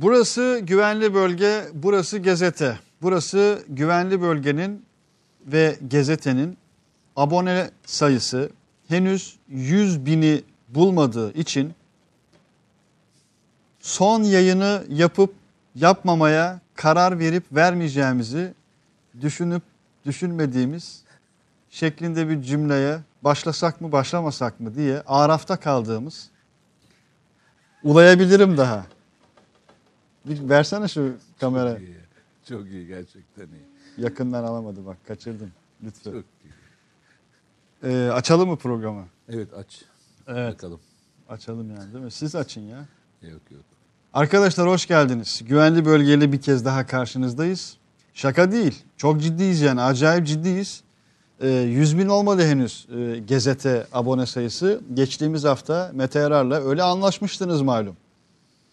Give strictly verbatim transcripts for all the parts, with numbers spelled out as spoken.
Burası güvenli bölge, burası gazete. Burası güvenli bölgenin ve gazetenin abone sayısı henüz yüz bini bulmadığı için son yayını yapıp yapmamaya karar verip vermeyeceğimizi düşünüp düşünmediğimiz şeklinde bir cümleye başlasak mı başlamasak mı diye arafta kaldığımız, ulayabilirim daha. Bir versene şu kamerayı. Çok iyi. Çok iyi, gerçekten iyi. Yakından alamadı bak, kaçırdım. Lütfen. Çok iyi. Ee, açalım mı programı? Evet, aç. Evet. Bakalım. Açalım yani, değil mi? Siz açın ya. Yok yok. Arkadaşlar hoş geldiniz. Güvenli bölgeyle bir kez daha karşınızdayız. Şaka değil. Çok ciddiyiz yani. Acayip ciddiyiz. E, yüz bin olmadı henüz e, gazete abone sayısı. Geçtiğimiz hafta Mete Erer'le öyle anlaşmıştınız malum.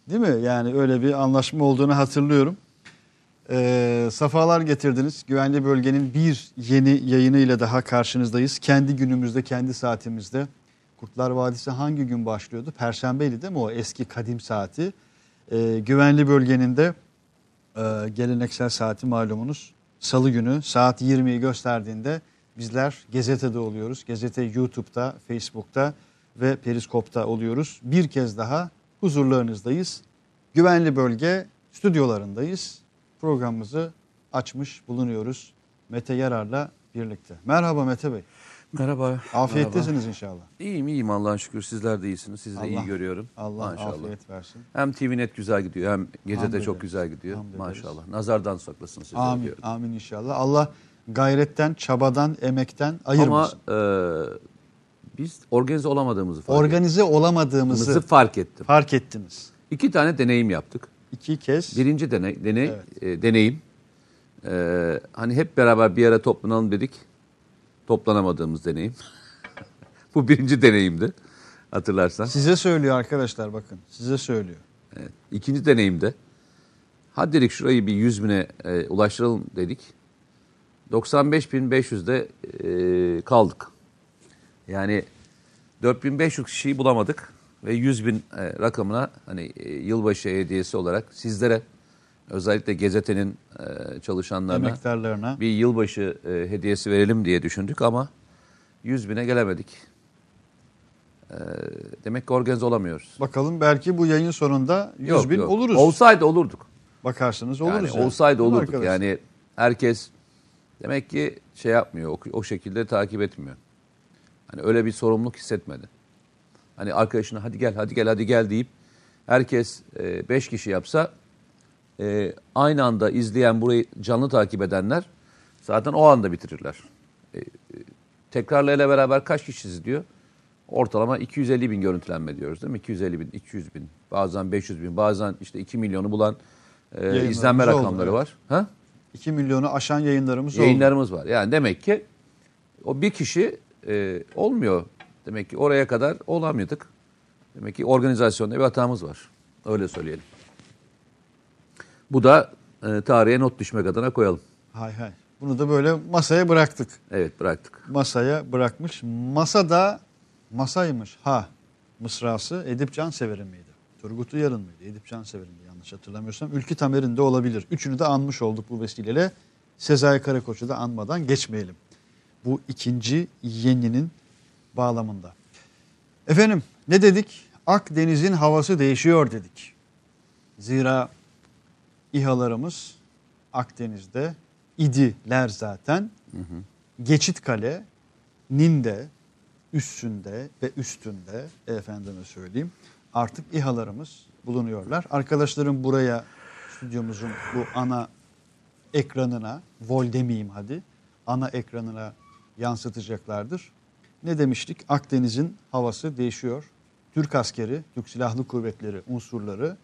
Değil mi? Yani öyle bir anlaşma olduğunu hatırlıyorum. E, safalar getirdiniz. Güvenli bölgenin bir yeni yayınıyla daha karşınızdayız. Kendi günümüzde, kendi saatimizde. Kurtlar Vadisi hangi gün başlıyordu? Perşembeydi değil mi o eski kadim saati? E, güvenli bölgenin de e, geleneksel saati malumunuz. Salı günü saat yirmiyi gösterdiğinde bizler gazetede oluyoruz. Gazete YouTube'da, Facebook'ta ve Periskop'ta oluyoruz. Bir kez daha huzurlarınızdayız. Güvenli bölge stüdyolarındayız. Programımızı açmış bulunuyoruz Mete Yarar'la birlikte. Merhaba Mete Bey. Merhaba. Afiyettesiniz merhaba. İnşallah. İyiyim iyiyim Allah'a şükür. Sizler de iyisiniz. Sizi de iyi görüyorum. Allah maşallah. Afiyet versin. Hem T V net güzel gidiyor hem gece de çok güzel gidiyor. Hamd maşallah. Ederiz. Nazardan saklasın sizi. Amin. Diyorum. Amin inşallah. Allah gayretten, çabadan, emekten ayırmasın. Ama e, biz organize olamadığımızı fark Organize ettim. olamadığımızı fark ettim. Fark ettiniz. İki tane deneyim yaptık. İki kez. Birinci deney, deney evet. e, deneyim. E, hani hep beraber bir yere toplanalım dedik. Toplanamadığımız deneyim. Bu birinci deneyimdi hatırlarsan. Size söylüyor arkadaşlar bakın. Size söylüyor. Evet. İkinci deneyimde hadi dedik şurayı bir yüz bine e, ulaştıralım dedik. doksan beş bin beş yüzde e, kaldık. Yani dört bin beş yüz kişiyi bulamadık. Ve yüz bin e, rakamına hani e, yılbaşı hediyesi olarak sizlere özellikle gazetenin e, çalışanlarına emektarlarına bir yılbaşı e, hediyesi verelim diye düşündük ama yüz bine gelemedik. E, demek ki organize olamıyoruz. Bakalım belki bu yayın sonunda yüz yok, bin yok. oluruz. Olsaydı olurduk. Bakarsınız oluruz. Yani, yani. Olsaydı olurduk. Arkadaşlar. Yani herkes demek ki şey yapmıyor, o, o şekilde takip etmiyor. Hani öyle bir sorumluluk hissetmedi. Hani arkadaşına hadi gel, hadi gel, hadi gel deyip herkes beş e, kişi yapsa e, aynı anda izleyen, burayı canlı takip edenler zaten o anda bitirirler. E, e, tekrarlarıyla beraber kaç kişi izliyor? Ortalama iki yüz elli bin görüntülenme diyoruz değil mi? iki yüz elli bin, iki yüz bin, bazen beş yüz bin, bazen işte iki milyonu bulan e, izlenme rakamları oldu, var. Evet. Ha? iki milyonu aşan yayınlarımız, yayınlarımız var. Yani demek ki o bir kişi e, olmuyor. Demek ki oraya kadar olamıyorduk. Demek ki organizasyonda bir hatamız var. Öyle söyleyelim. Bu da e, tarihe not düşmek adına koyalım. Hay hay. Bunu da böyle masaya bıraktık. Evet bıraktık. Masaya bırakmış. Masada masaymış ha mısrası Edip Cansever'in miydi? Turgut Uyar'ın mıydı? Edip Cansever'in yanlış hatırlamıyorsam. Ülkü Tamer'in de olabilir. Üçünü de anmış olduk bu vesileyle. Sezai Karakoç'u da anmadan geçmeyelim. Bu ikinci yeninin bağlamında. Efendim ne dedik? Akdeniz'in havası değişiyor dedik. Zira İHA'larımız Akdeniz'de idiler zaten. Hı hı. Geçit Kale'nin de üstünde ve üstünde efendime söyleyeyim. Artık İHA'larımız bulunuyorlar. Arkadaşlarım buraya stüdyomuzun bu ana ekranına, vol demeyeyim hadi, ana ekranına yansıtacaklardır. Ne demiştik? Akdeniz'in havası değişiyor. Türk askeri, Türk Silahlı Kuvvetleri unsurları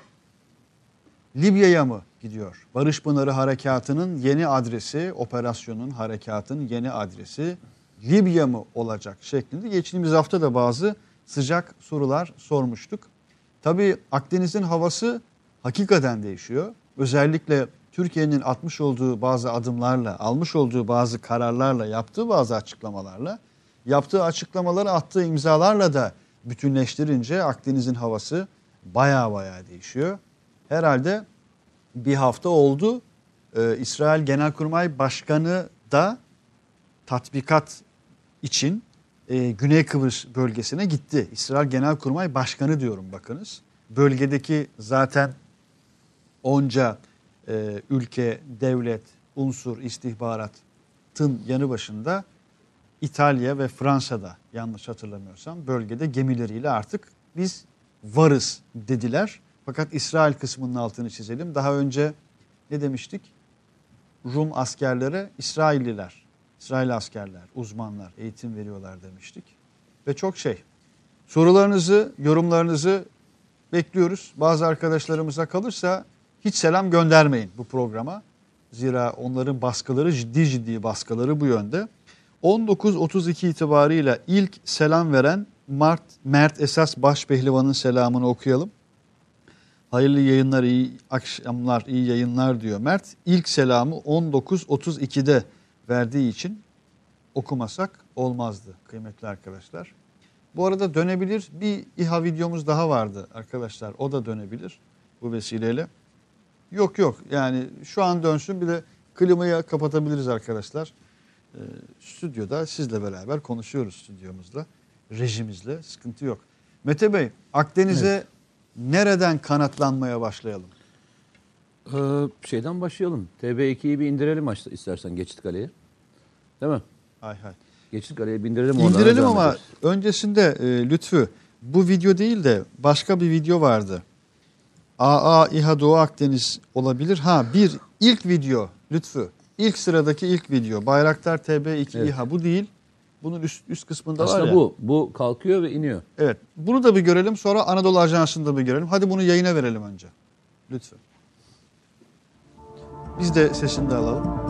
Libya'ya mı gidiyor? Barış Pınarı Harekatı'nın yeni adresi, operasyonun, harekatın yeni adresi Libya mı olacak şeklinde. Geçtiğimiz hafta da bazı sıcak sorular sormuştuk. Tabii Akdeniz'in havası hakikaten değişiyor. Özellikle Türkiye'nin atmış olduğu bazı adımlarla, almış olduğu bazı kararlarla, yaptığı bazı açıklamalarla, yaptığı açıklamaları attığı imzalarla da bütünleştirince Akdeniz'in havası baya baya değişiyor. Herhalde bir hafta oldu. Ee, İsrail Genelkurmay Başkanı da tatbikat için e, Güney Kıbrıs bölgesine gitti. İsrail Genelkurmay Başkanı diyorum, bakınız. Bölgedeki zaten onca e, ülke, devlet, unsur, istihbaratın yanı başında İtalya ve Fransa'da, yanlış hatırlamıyorsam, bölgede gemileriyle artık biz varız dediler. Fakat İsrail kısmının altını çizelim. Daha önce ne demiştik? Rum askerlere İsrailliler, İsrail askerler, uzmanlar eğitim veriyorlar demiştik. Ve çok şey. Sorularınızı, yorumlarınızı bekliyoruz. Bazı arkadaşlarımıza kalırsa hiç selam göndermeyin bu programa. Zira onların baskıları, ciddi ciddi baskıları bu yönde. on dokuz otuz iki itibarıyla ilk selam veren Mart, Mert Esas Başpehlivan'ın selamını okuyalım. Hayırlı yayınlar, iyi akşamlar, iyi yayınlar diyor Mert. İlk selamı on dokuz otuz iki'de verdiği için okumasak olmazdı kıymetli arkadaşlar. Bu arada dönebilir, bir İHA videomuz daha vardı arkadaşlar, o da dönebilir bu vesileyle. Yok yok yani şu an dönsün, bir de klimayı kapatabiliriz arkadaşlar. Ee, stüdyoda sizle beraber konuşuyoruz, stüdyomuzla, rejimizle, sıkıntı yok. Mete Bey, Akdeniz'e evet. Nereden kanatlanmaya başlayalım? Ee, şeyden başlayalım. T B iki'yi bir indirelim istersen, Geçit Kale'ye. Değil mi? Hay hay. Geçit Kale'ye bindirelim. İndirelim ama ederiz. Öncesinde e, Lütfü, bu video değil de başka bir video vardı. A A İHA Doğu Akdeniz olabilir. Ha bir ilk video Lütfü. İlk sıradaki ilk video. Bayraktar T B iki evet. İHA bu değil. Bunun üst, üst kısmında aslında var ya. Bu. Bu kalkıyor ve iniyor. Evet. Bunu da bir görelim, sonra Anadolu Ajansı'nda bir görelim. Hadi bunu yayına verelim önce. Lütfen. Biz de sesini de alalım.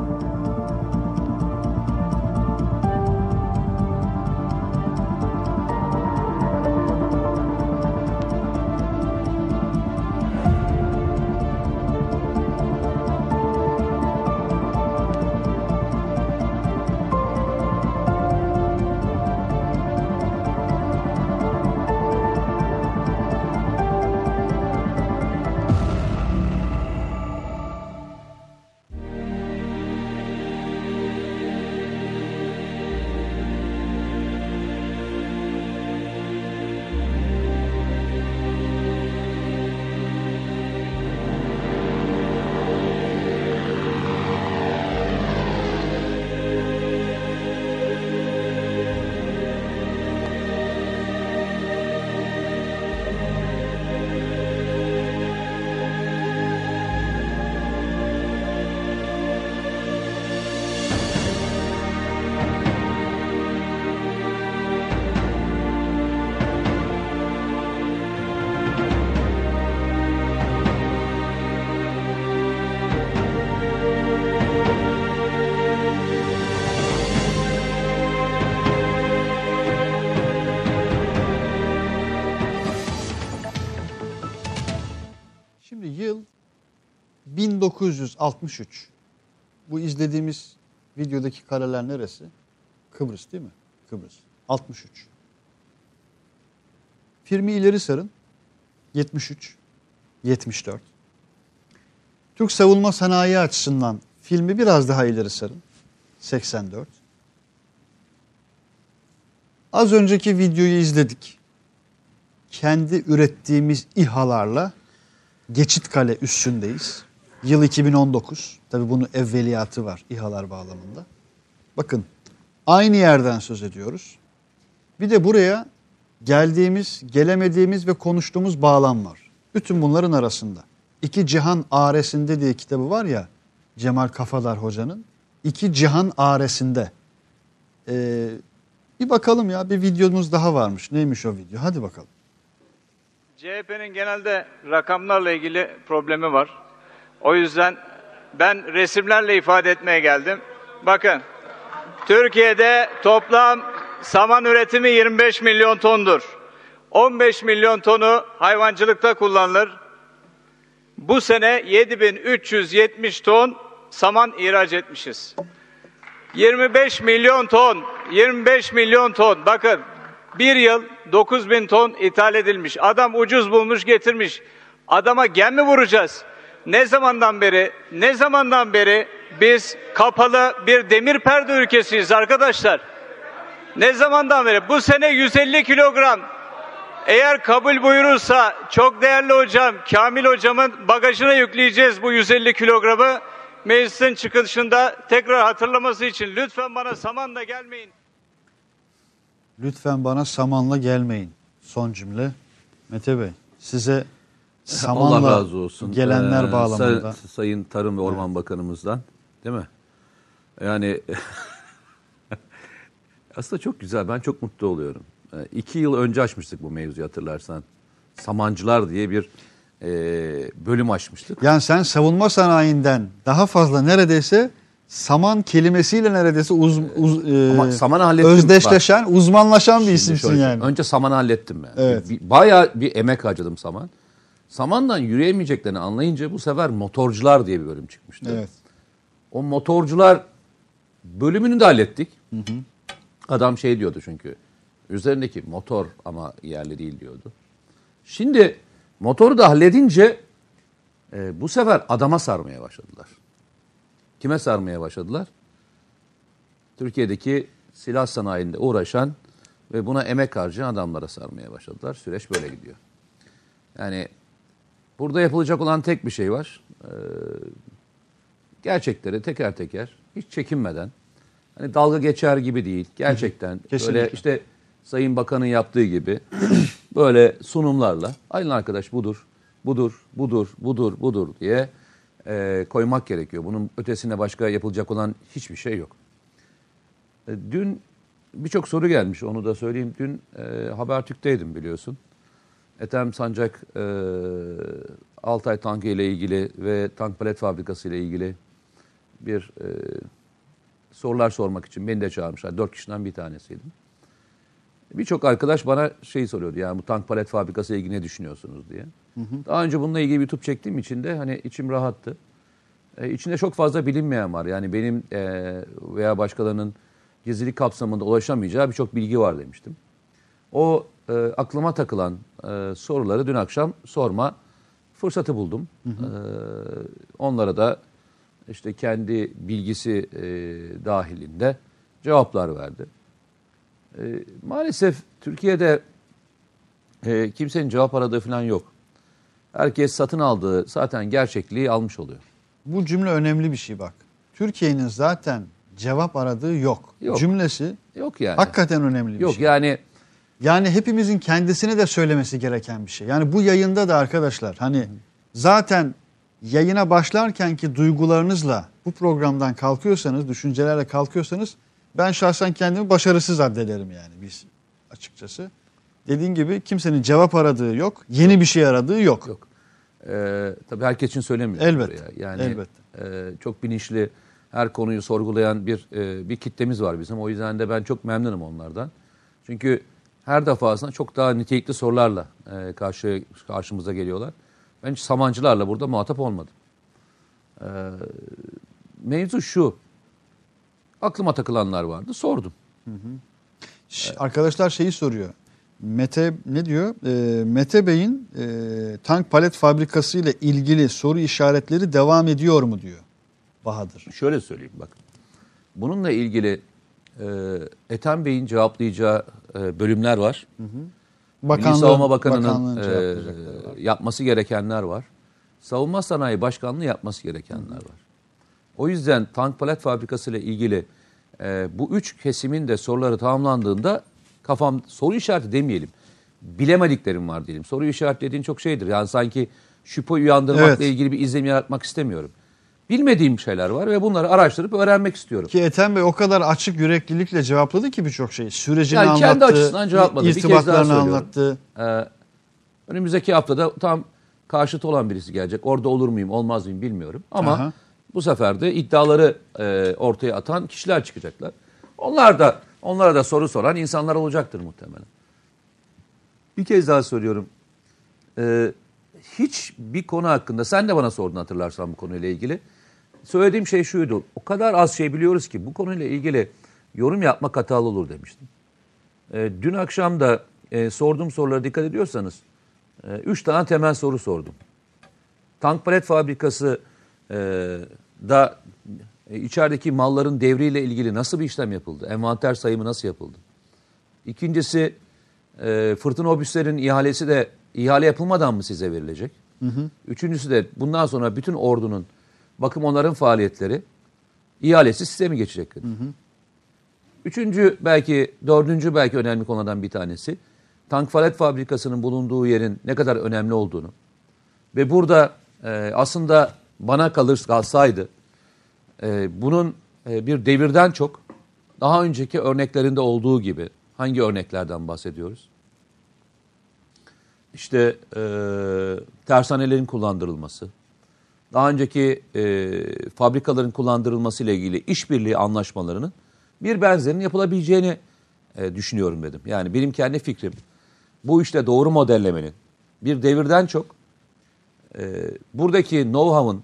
bin dokuz yüz altmış üç. Bu izlediğimiz videodaki kareler neresi? Kıbrıs değil mi? Kıbrıs. altmış üç. Filmi ileri sarın. yetmiş üç. yetmiş dört. Türk savunma sanayi açısından filmi biraz daha ileri sarın. seksen dört. Az önceki videoyu izledik. Kendi ürettiğimiz İHA'larla Geçitkale üstündeyiz. Yıl iki bin on dokuz. Tabii bunun evveliyatı var İHA'lar bağlamında. Bakın aynı yerden söz ediyoruz. Bir de buraya geldiğimiz, gelemediğimiz ve konuştuğumuz bağlam var. Bütün bunların arasında. İki Cihan Aresi'nde diye kitabı var ya Cemal Kafadar hocanın. İki Cihan Aresi'nde. Ee, bir bakalım ya, bir videomuz daha varmış. Neymiş o video? Hadi bakalım. C H P'nin genelde rakamlarla ilgili problemi var. O yüzden ben resimlerle ifade etmeye geldim. Bakın, Türkiye'de toplam saman üretimi yirmi beş milyon tondur. on beş milyon tonu hayvancılıkta kullanılır. Bu sene yedi bin üç yüz yetmiş ton saman ihraç etmişiz. yirmi beş milyon ton, yirmi beş milyon ton. Bakın, bir yıl dokuz bin ton ithal edilmiş. Adam ucuz bulmuş, getirmiş. Adama gem mi vuracağız? ne zamandan beri, ne zamandan beri biz kapalı bir demir perde ülkesiyiz arkadaşlar. Ne zamandan beri? Bu sene yüz elli kilogram. Eğer kabul buyurursa çok değerli hocam, Kamil hocamın bagajına yükleyeceğiz bu yüz elli kilogramı. Meclisin çıkışında tekrar hatırlaması için lütfen bana samanla gelmeyin. Lütfen bana samanla gelmeyin. Son cümle. Mete Bey, size samanla Allah razı olsun. Gelenler ee, bağlamında. Say, Sayın Tarım ve Orman evet. Bakanımızdan, değil mi? Yani aslında çok güzel, ben çok mutlu oluyorum. E, iki yıl önce açmıştık bu mevzuyu hatırlarsan. Samancılar diye bir e, bölüm açmıştık. Yani sen savunma sanayinden daha fazla neredeyse saman kelimesiyle neredeyse uz, uz, e, saman özdeşleşen, bak, uzmanlaşan bir isimsin yani. Önce samanı hallettim ben. Evet. Bayağı bir emek harcadım saman. Samandan yürüyemeyeceklerini anlayınca bu sefer motorcular diye bir bölüm çıkmıştı. Evet. O motorcular bölümünü de hallettik. Hı hı. Adam şey diyordu çünkü. Üzerindeki motor ama yerli değil diyordu. Şimdi motoru da halledince e, bu sefer adama sarmaya başladılar. Kime sarmaya başladılar? Türkiye'deki silah sanayinde uğraşan ve buna emek harcayan adamlara sarmaya başladılar. Süreç böyle gidiyor. Yani burada yapılacak olan tek bir şey var. Ee, gerçekleri teker teker hiç çekinmeden, hani dalga geçer gibi değil. Gerçekten böyle işte Sayın Bakan'ın yaptığı gibi böyle sunumlarla aynen arkadaş budur, budur, budur, budur, budur diye e, koymak gerekiyor. Bunun ötesine başka yapılacak olan hiçbir şey yok. E, dün birçok soru gelmiş, onu da söyleyeyim. Dün e, Habertürk'teydim biliyorsun. Ethem Sancak e, Altay Tankı ile ilgili ve Tank Palet Fabrikası ile ilgili bir e, sorular sormak için beni de çağırmışlar. Dört kişiden bir tanesiydim. Birçok arkadaş bana şey soruyordu, yani bu Tank Palet Fabrikası ile ilgili ne düşünüyorsunuz diye. Hı hı. Daha önce bununla ilgili bir YouTube çektiğim için de hani içim rahattı. E, içinde çok fazla bilinmeyen var. Yani benim e, veya başkalarının gizlilik kapsamında ulaşamayacağı birçok bilgi var demiştim. O e, aklıma takılan e, soruları dün akşam sorma fırsatı buldum. Hı hı. E, onlara da işte kendi bilgisi e, dahilinde cevaplar verdi. E, maalesef Türkiye'de e, kimsenin cevap aradığı falan yok. Herkes satın aldığı zaten gerçekliği almış oluyor. Bu cümle önemli bir şey bak. Türkiye'nin zaten cevap aradığı yok. Yok. Cümlesi yok yani. Hakikaten önemli bir yok, şey. Yok yani. Yani hepimizin kendisine de söylemesi gereken bir şey. Yani bu yayında da arkadaşlar hani zaten yayına başlarkenki duygularınızla bu programdan kalkıyorsanız, düşüncelerle kalkıyorsanız ben şahsen kendimi başarısız addederim yani biz açıkçası. Dediğin gibi kimsenin cevap aradığı yok, yeni yok. Bir şey aradığı yok. Yok. Ee, tabii herkes için söylemiyorum. Elbette. Buraya. Yani elbette. E, çok bilinçli her konuyu sorgulayan bir e, bir kitlemiz var bizim. O yüzden de ben çok memnunum onlardan. Çünkü her defasında çok daha nitelikli sorularla e, karşı karşımıza geliyorlar. Ben hiç samancılarla burada muhatap olmadım. E, mevzu şu. Aklıma takılanlar vardı. Sordum. Hı hı. Evet. Arkadaşlar şeyi soruyor. Mete ne diyor? E, Mete Bey'in e, tank palet fabrikası ile ilgili soru işaretleri devam ediyor mu diyor Bahadır. Şöyle söyleyeyim bak. Bununla ilgili e, Ethem Bey'in cevaplayacağı e, bölümler var. Hı hı. Bakanlığı, Milli Savunma Bakanı'nın e, yapması gerekenler var. Savunma Sanayi Başkanlığı yapması gerekenler hı. var. O yüzden tank palet fabrikası ile ilgili e, bu üç kesimin de soruları tamamlandığında kafam soru işareti demeyelim. Bilemediklerim var diyelim. Soru işareti dediğin çok şeydir. Yani sanki şüphe uyandırmakla evet. ilgili bir izlenim yaratmak istemiyorum. Bilmediğim şeyler var ve bunları araştırıp öğrenmek istiyorum. Ki Ethem Bey o kadar açık yüreklilikle cevapladı ki birçok şeyi. Sürecini yani anlattı. Kendi açısından cevapladı. İrtibatlarını anlattı. Ee, önümüzdeki haftada tam karşıt olan birisi gelecek. Orada olur muyum olmaz mıyım bilmiyorum. Ama aha. bu sefer de iddiaları e, ortaya atan kişiler çıkacaklar. Onlar da onlara da soru soran insanlar olacaktır muhtemelen. Bir kez daha söylüyorum. E, hiç bir konu hakkında sen de bana sordun hatırlarsan bu konuyla ilgili. Söylediğim şey şuydu. O kadar az şey biliyoruz ki bu konuyla ilgili yorum yapmak hatalı olur demiştim. E, dün akşam da e, sorduğum sorulara dikkat ediyorsanız e, üç tane temel soru sordum. Tank Palet Fabrikası e, da e, içerideki malların devriyle ilgili nasıl bir işlem yapıldı? Envanter sayımı nasıl yapıldı? İkincisi e, fırtına obüslerin ihalesi de ihale yapılmadan mı size verilecek? Hı hı. Üçüncüsü de bundan sonra bütün ordunun bakım onların faaliyetleri ihalesi size mi geçecek? Hı hı. Üçüncü belki dördüncü belki önemli konulardan bir tanesi Tank Palet Fabrikası'nın bulunduğu yerin ne kadar önemli olduğunu ve burada e, aslında bana kalır kalsaydı e, bunun e, bir devirden çok daha önceki örneklerinde olduğu gibi hangi örneklerden bahsediyoruz? İşte e, tersanelerin kullandırılması, daha önceki e, fabrikaların kullandırılması ile ilgili işbirliği anlaşmalarının bir benzerinin yapılabileceğini e, düşünüyorum dedim. Yani benim kendi fikrim bu işte doğru modellemenin bir devirden çok e, buradaki know-how'ın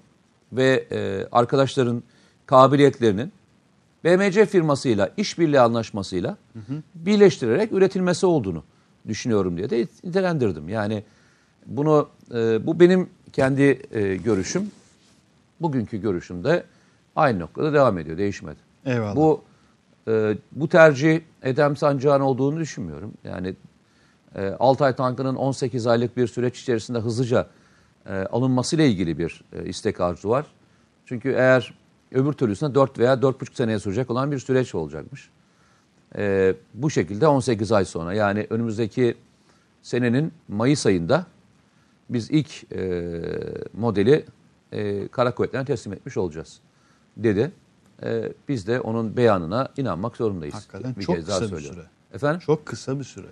ve e, arkadaşların kabiliyetlerinin B M C firmasıyla işbirliği anlaşmasıyla hı hı. birleştirerek üretilmesi olduğunu düşünüyorum diye de nitelendirdim. Yani bunu e, bu benim kendi e, görüşüm. Bugünkü görüşümde aynı noktada devam ediyor, değişmedi. Eyvallah. Bu e, bu tercih Ethem Sancak'ın olduğunu düşünmüyorum. Yani e, Altay Tankı'nın on sekiz aylık bir süreç içerisinde hızlıca e, alınmasıyla ilgili bir e, istek arzu var. Çünkü eğer öbür türlüsüne dört veya dört buçuk seneye sürecek olan bir süreç olacakmış. Ee, bu şekilde on sekiz ay sonra yani önümüzdeki senenin Mayıs ayında biz ilk e, modeli e, kara kuvvetlerine teslim etmiş olacağız dedi. E, biz de onun beyanına inanmak zorundayız. Hakikaten bir çok kısa daha bir söylüyorum. Süre. Efendim? Çok kısa bir süre.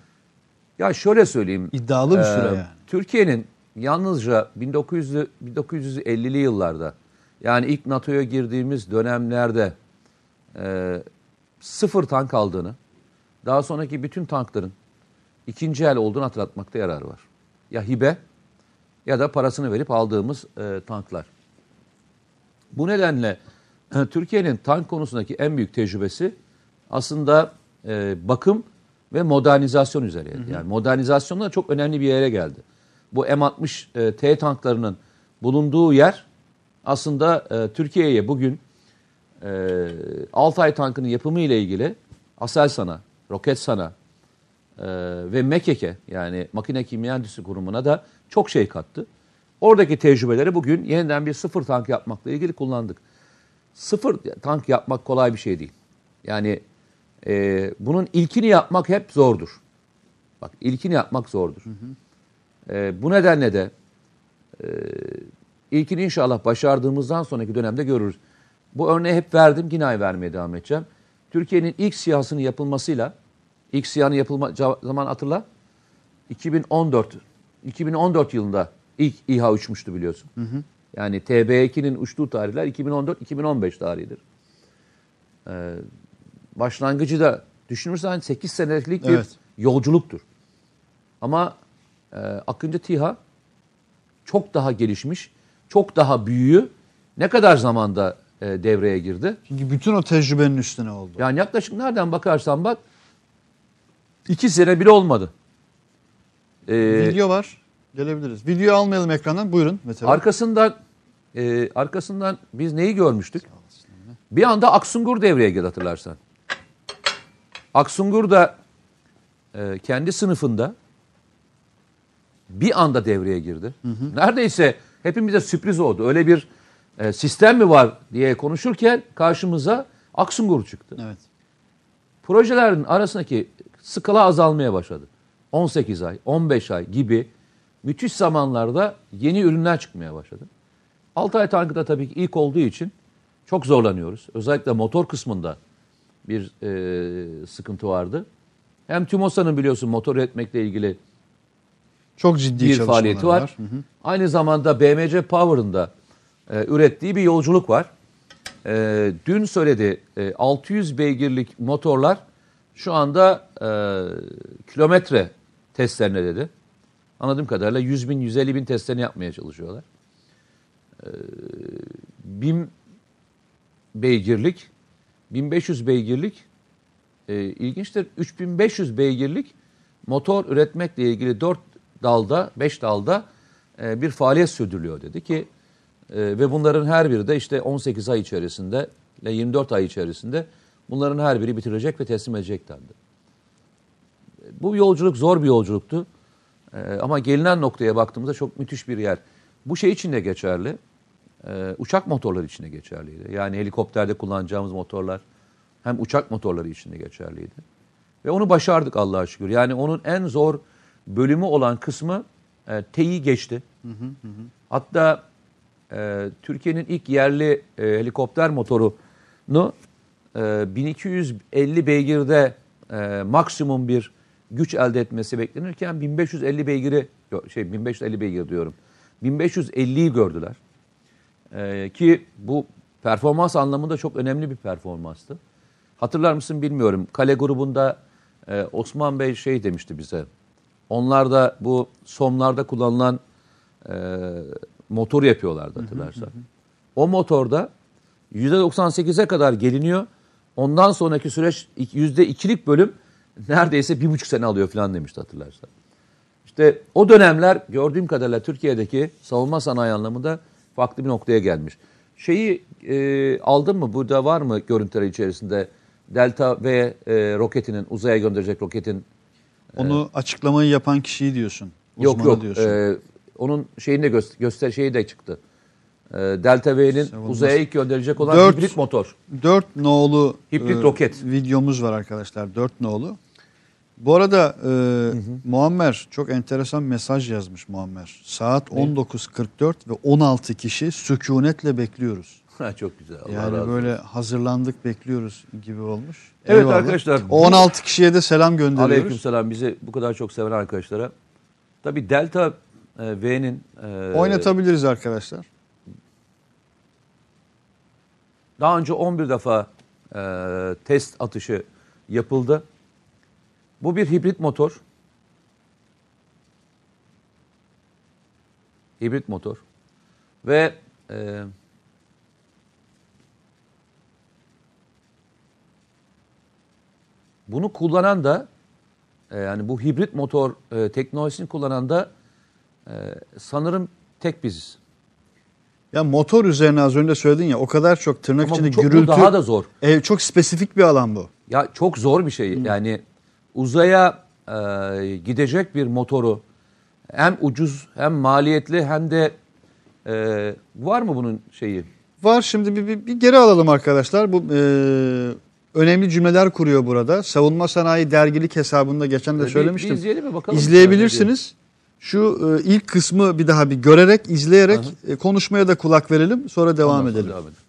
Ya şöyle söyleyeyim. İddialı bir süre e, yani. Türkiye'nin yalnızca bin dokuz yüz ellili yıllarda yani ilk NATO'ya girdiğimiz dönemlerde e, sıfır tank aldığını, daha sonraki bütün tankların ikinci el olduğunu hatırlatmakta yarar var. Ya hibe ya da parasını verip aldığımız e, tanklar. Bu nedenle Türkiye'nin tank konusundaki en büyük tecrübesi aslında e, bakım ve modernizasyon üzereydi. Yani modernizasyonla çok önemli bir yere geldi. Bu M altmış T e, tanklarının bulunduğu yer aslında e, Türkiye'ye bugün E, Altay Tankı'nın yapımı ile ilgili Aselsan'a, Roketsan'a e, ve Mekeke yani Makine Kimya Endüstri Kurumu'na da çok şey kattı. Oradaki tecrübeleri bugün yeniden bir sıfır tank yapmakla ilgili kullandık. Sıfır tank yapmak kolay bir şey değil. Yani e, bunun ilkini yapmak hep zordur. Bak ilkini yapmak zordur. Hı hı. E, bu nedenle de e, ilkini inşallah başardığımızdan sonraki dönemde görürüz. Bu örneği hep verdim, yine vermeye devam edeceğim. Türkiye'nin ilk SİHA'sının yapılmasıyla, ilk SİHA'nın yapılma zaman hatırla, iki bin on dört yılında ilk İHA uçmuştu biliyorsun. Hı hı. Yani T B ikinin uçtuğu tarihler iki bin on dört iki bin on beş tarihidir. Ee, başlangıcı da düşünürsen sekiz senelik bir evet. yolculuktur. Ama e, Akıncı TİHA çok daha gelişmiş, çok daha büyüğü ne kadar zamanda devreye girdi. Çünkü bütün o tecrübenin üstüne oldu. Yani yaklaşık nereden bakarsan bak iki sene bile olmadı. Ee, Video var. Gelebiliriz. Video almayalım ekrandan. Buyurun. Mesela. Arkasından e, arkasından biz neyi görmüştük? Bir anda Aksungur devreye girdi hatırlarsan. Aksungur da e, kendi sınıfında bir anda devreye girdi. Hı hı. Neredeyse hepimize sürpriz oldu. Öyle bir sistem mi var diye konuşurken karşımıza Aksungur çıktı. Evet. Projelerin arasındaki skala azalmaya başladı. on sekiz ay, on beş ay gibi müthiş zamanlarda yeni ürünler çıkmaya başladı. Altay Tankı da tabii ki ilk olduğu için çok zorlanıyoruz. Özellikle motor kısmında bir e, sıkıntı vardı. Hem TÜMOSA'nın biliyorsun motor üretmekle ilgili çok ciddi bir faaliyeti var. var. Hı hı. Aynı zamanda B M C Power'ın da Ee, ürettiği bir yolculuk var. Ee, dün söyledi e, altı yüz beygirlik motorlar şu anda e, kilometre testlerine dedi. Anladığım kadarıyla yüz bin yüz elli bin testlerini yapmaya çalışıyorlar. Ee, bin beygirlik, bin beş yüz beygirlik e, ilginçtir. üç bin beş yüz beygirlik motor üretmekle ilgili dört dalda, beş dalda e, bir faaliyet sürdürülüyor dedi ki E, ve bunların her biri de işte on sekiz ay içerisinde, yirmi dört ay içerisinde bunların her biri bitirecek ve teslim edecek dendi. Bu yolculuk zor bir yolculuktu. E, ama gelinen noktaya baktığımızda çok müthiş bir yer. Bu şey için de geçerli. E, uçak motorları için de geçerliydi. Yani helikopterde kullanacağımız motorlar hem uçak motorları için de geçerliydi. Ve onu başardık Allah'a şükür. Yani onun en zor bölümü olan kısmı e, T'yi geçti. Hı hı hı. Hatta e, Türkiye'nin ilk yerli e, helikopter motorunu e, bin iki yüz elli beygirde e, maksimum bir güç elde etmesi beklenirken bin beş yüz elli beygiri şey bin beş yüz elli beygir diyorum. bin beş yüz elliyi gördüler. E, ki bu performans anlamında çok önemli bir performanstı. Hatırlar mısın bilmiyorum. Kale grubunda e, Osman Bey şey demişti bize. Onlar da bu Somlar'da kullanılan e, motor yapıyorlardı hatırlarsan. O motorda yüzde doksan sekize kadar geliniyor. Ondan sonraki süreç yüzde ikilik bölüm neredeyse bir buçuk sene alıyor falan demişti hatırlarsan. İşte o dönemler gördüğüm kadarıyla Türkiye'deki savunma sanayi anlamında farklı bir noktaya gelmiş. Şeyi e, aldın mı? Burada var mı görüntüler içerisinde? Delta V e, roketinin, uzaya gönderecek roketin. Onu e, açıklamayı yapan kişiyi diyorsun. Yok yok. E, onun şeyini de göster, göster şeyi de çıktı. E, Delta V'nin uzaya ilk gönderecek olan dört, hibrit motor. dört nolu hibrit e, roket videomuz var arkadaşlar. dört nolu. Bu arada e, hı hı. Muammer çok enteresan mesaj yazmış Muammer. Saat on dokuz kırk dört ve on altı kişi sükunetle bekliyoruz. Çok güzel. Allah yani razı böyle olsun. Hazırlandık bekliyoruz gibi olmuş. Evet eyvallah. Arkadaşlar. on altı kişiye de selam gönderiyoruz. Aleykümselam bizi bu kadar çok seven arkadaşlara. Tabii Delta e, V'nin... E, Oynatabiliriz arkadaşlar. Daha önce on bir defa e, test atışı yapıldı. Bu bir hibrit motor. Hibrit motor. Ve e, bunu kullanan da e, yani bu hibrit motor e, teknolojisini kullanan da e, sanırım tek biziz. Ya motor üzerine az önce söyledin ya o kadar çok tırnak içinde gürültü. Ama daha da zor. E, çok spesifik bir alan bu. Ya çok zor bir şey. Hı. Yani uzaya e, gidecek bir motoru hem ucuz hem maliyetli hem de e, var mı bunun şeyi? Var şimdi bir, bir, bir geri alalım arkadaşlar. Bu e, önemli cümleler kuruyor burada. Savunma Sanayi Dergilik hesabında geçen de e, söylemiştim. Bir izleyelim mi bakalım? İzleyebilirsiniz. Şu e, ilk kısmı bir daha bir görerek, izleyerek e, konuşmaya da kulak verelim. Sonra devam Ondan edelim. Sonra devam edelim.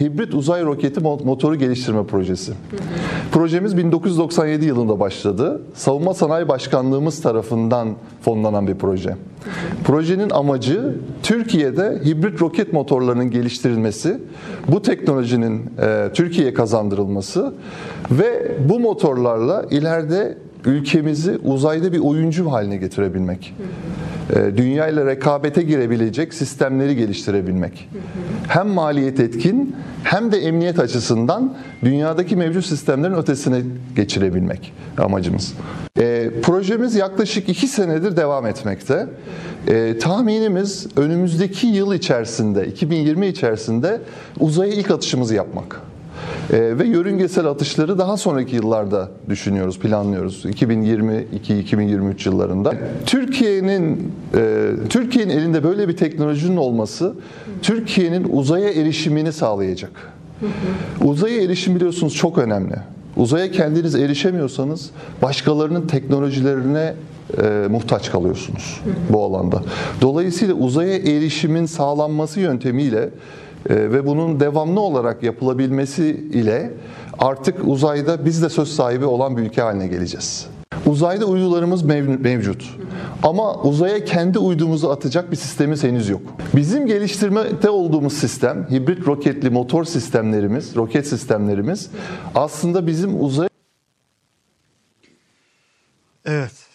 Hibrit uzay roketi motoru geliştirme projesi. Projemiz bin dokuz yüz doksan yedi yılında başladı. Savunma Sanayi Başkanlığımız tarafından fonlanan bir proje. Projenin amacı Türkiye'de hibrit roket motorlarının geliştirilmesi, bu teknolojinin e, Türkiye'ye kazandırılması ve bu motorlarla ileride ülkemizi uzayda bir oyuncu haline getirebilmek. Dünya ile rekabete girebilecek sistemleri geliştirebilmek. Hem maliyet etkin hem de emniyet açısından dünyadaki mevcut sistemlerin ötesine geçirebilmek amacımız. E, projemiz yaklaşık iki senedir devam etmekte. E, tahminimiz önümüzdeki yıl içerisinde, iki bin yirmi içerisinde uzaya ilk atışımızı yapmak. Ee, ve yörüngesel atışları daha sonraki yıllarda düşünüyoruz, planlıyoruz. iki bin yirmi iki iki bin yirmi üç yıllarında. Türkiye'nin e, Türkiye'nin elinde böyle bir teknolojinin olması, Türkiye'nin uzaya erişimini sağlayacak. Uzaya erişim biliyorsunuz çok önemli. Uzaya kendiniz erişemiyorsanız başkalarının teknolojilerine e, muhtaç kalıyorsunuz bu alanda. Dolayısıyla uzaya erişimin sağlanması yöntemiyle e, ve bunun devamlı olarak yapılabilmesi ile artık uzayda biz de söz sahibi olan bir ülke haline geleceğiz. Uzayda uydularımız mevcut. Ama uzaya kendi uydumuzu atacak bir sistemimiz henüz yok. Bizim geliştirmekte olduğumuz sistem, hibrit roketli motor sistemlerimiz, roket sistemlerimiz aslında bizim uzaya... Evet.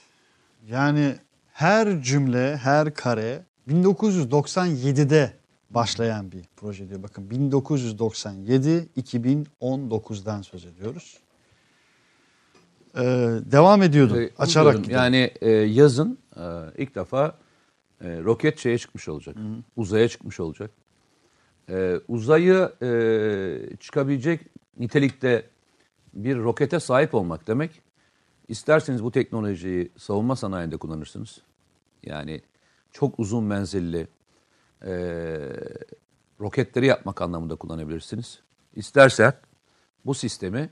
Yani her cümle, her kare bin dokuz yüz doksan yedi'de başlayan bir proje diyor. Bakın bin dokuz yüz doksan yedi iki bin on dokuz'dan söz ediyoruz. Ee, devam ediyordu ee, açarak gidelim. Yani e, yazın e, ilk defa e, roket şeye çıkmış olacak. Hı hı. Uzaya çıkmış olacak. E, uzayı e, çıkabilecek nitelikte bir rokete sahip olmak demek. İsterseniz bu teknolojiyi savunma sanayinde kullanırsınız. Yani çok uzun menzilli e, roketleri yapmak anlamında kullanabilirsiniz. İstersen bu sistemi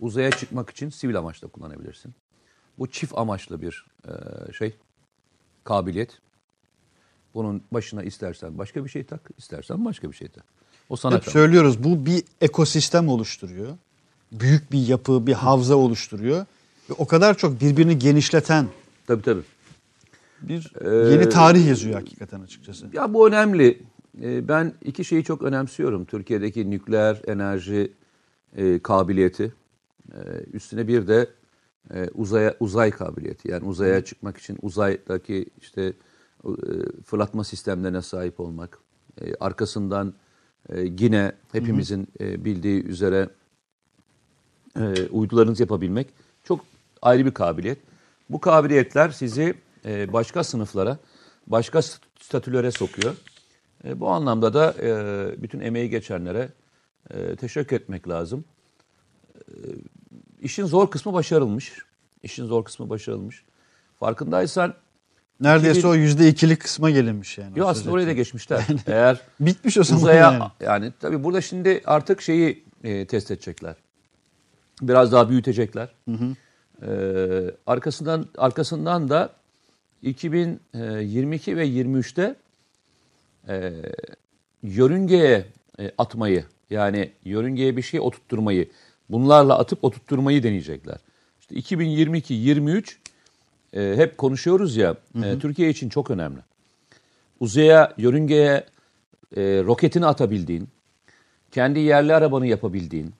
uzaya çıkmak için sivil amaçla kullanabilirsin. Bu çift amaçlı bir e, şey, kabiliyet. Bunun başına istersen başka bir şey tak, istersen başka bir şey tak. O sana hep söylüyoruz, bu bir ekosistem oluşturuyor. Büyük bir yapı, bir havza oluşturuyor. Ve o kadar çok birbirini genişleten. Tabii tabii. Bir ee, yeni tarih yazıyor hakikaten açıkçası. Ya bu önemli. Ben iki şeyi çok önemsiyorum. Türkiye'deki nükleer enerji e, kabiliyeti. Ee, üstüne bir de e, uzaya uzay kabiliyeti, yani uzaya çıkmak için uzaydaki işte e, fırlatma sistemlerine sahip olmak, e, arkasından e, yine hepimizin e, bildiği üzere e, uydularınızı yapabilmek çok ayrı bir kabiliyet. Bu kabiliyetler sizi e, başka sınıflara, başka statülere sokuyor. E, bu anlamda da e, bütün emeği geçenlere e, teşekkür etmek lazım. İşin zor kısmı başarılmış. İşin zor kısmı başarılmış. Farkındaysan... Neredeyse iki bin... o yüzde ikilik kısma gelinmiş yani. Yok aslında oraya da geçmişler. Yani, eğer bitmiş o zaman uzaya, yani. Yani tabii burada şimdi artık şeyi e, test edecekler. Biraz daha büyütecekler. Hı hı. E, arkasından arkasından da iki bin yirmi iki ve yirmi üç'te e, yörüngeye e, atmayı, yani yörüngeye bir şey oturtturmayı, bunlarla atıp oturtturmayı deneyecekler. İşte iki bin yirmi iki yirmi üç e, hep konuşuyoruz ya, hı hı. E, Türkiye için çok önemli. Uzaya, yörüngeye e, roketini atabildiğin, kendi yerli arabanı yapabildiğin,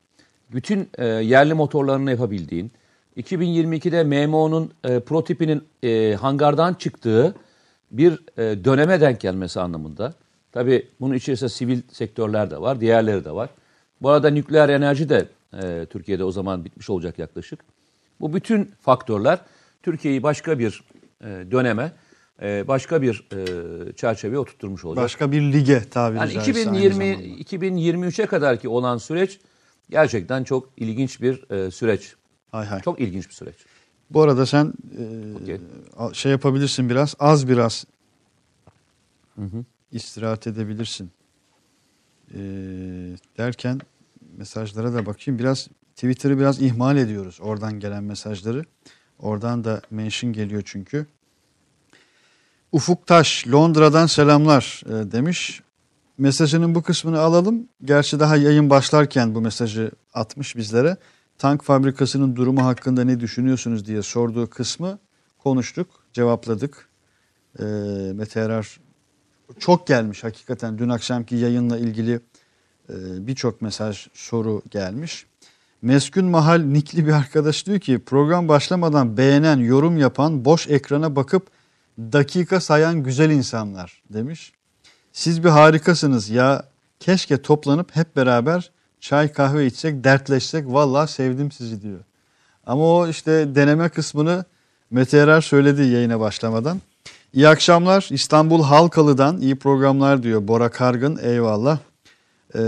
bütün e, yerli motorlarını yapabildiğin, iki bin yirmi iki'de M M O'nun e, prototipinin e, hangardan çıktığı bir e, döneme denk gelmesi anlamında. Tabii bunun içerisinde sivil sektörler de var, diğerleri de var. Bu arada nükleer enerji de Türkiye'de o zaman bitmiş olacak yaklaşık. Bu bütün faktörler Türkiye'yi başka bir döneme, başka bir çerçeveye oturtmuş olacak. Başka bir lige tabiri yani caizse iki bin yirmi iki bin yirmi üç'e kadarki olan süreç gerçekten çok ilginç bir süreç. Hay hay. Çok ilginç bir süreç. Bu arada sen okay. e, şey yapabilirsin biraz, az biraz hı hı. istirahat edebilirsin e, derken... Mesajlara da bakayım. Biraz Twitter'ı biraz ihmal ediyoruz. Oradan gelen mesajları. Oradan da mention geliyor çünkü. Ufuk Taş Londra'dan selamlar e, demiş. Mesajının bu kısmını alalım. Gerçi daha yayın başlarken bu mesajı atmış bizlere. Tank fabrikasının durumu hakkında ne düşünüyorsunuz diye sorduğu kısmı konuştuk, cevapladık. E, Mete Erer çok gelmiş hakikaten dün akşamki yayınla ilgili. Birçok mesaj, soru gelmiş. Meskun Mahal nikli bir arkadaş diyor ki program başlamadan beğenen, yorum yapan, boş ekrana bakıp dakika sayan güzel insanlar demiş. Siz bir harikasınız ya, keşke toplanıp hep beraber çay kahve içsek, dertleşsek, vallahi sevdim sizi diyor. Ama o işte deneme kısmını Mete Erer söyledi yayına başlamadan. İyi akşamlar İstanbul Halkalı'dan, iyi programlar diyor Bora Kargın, eyvallah. Ee,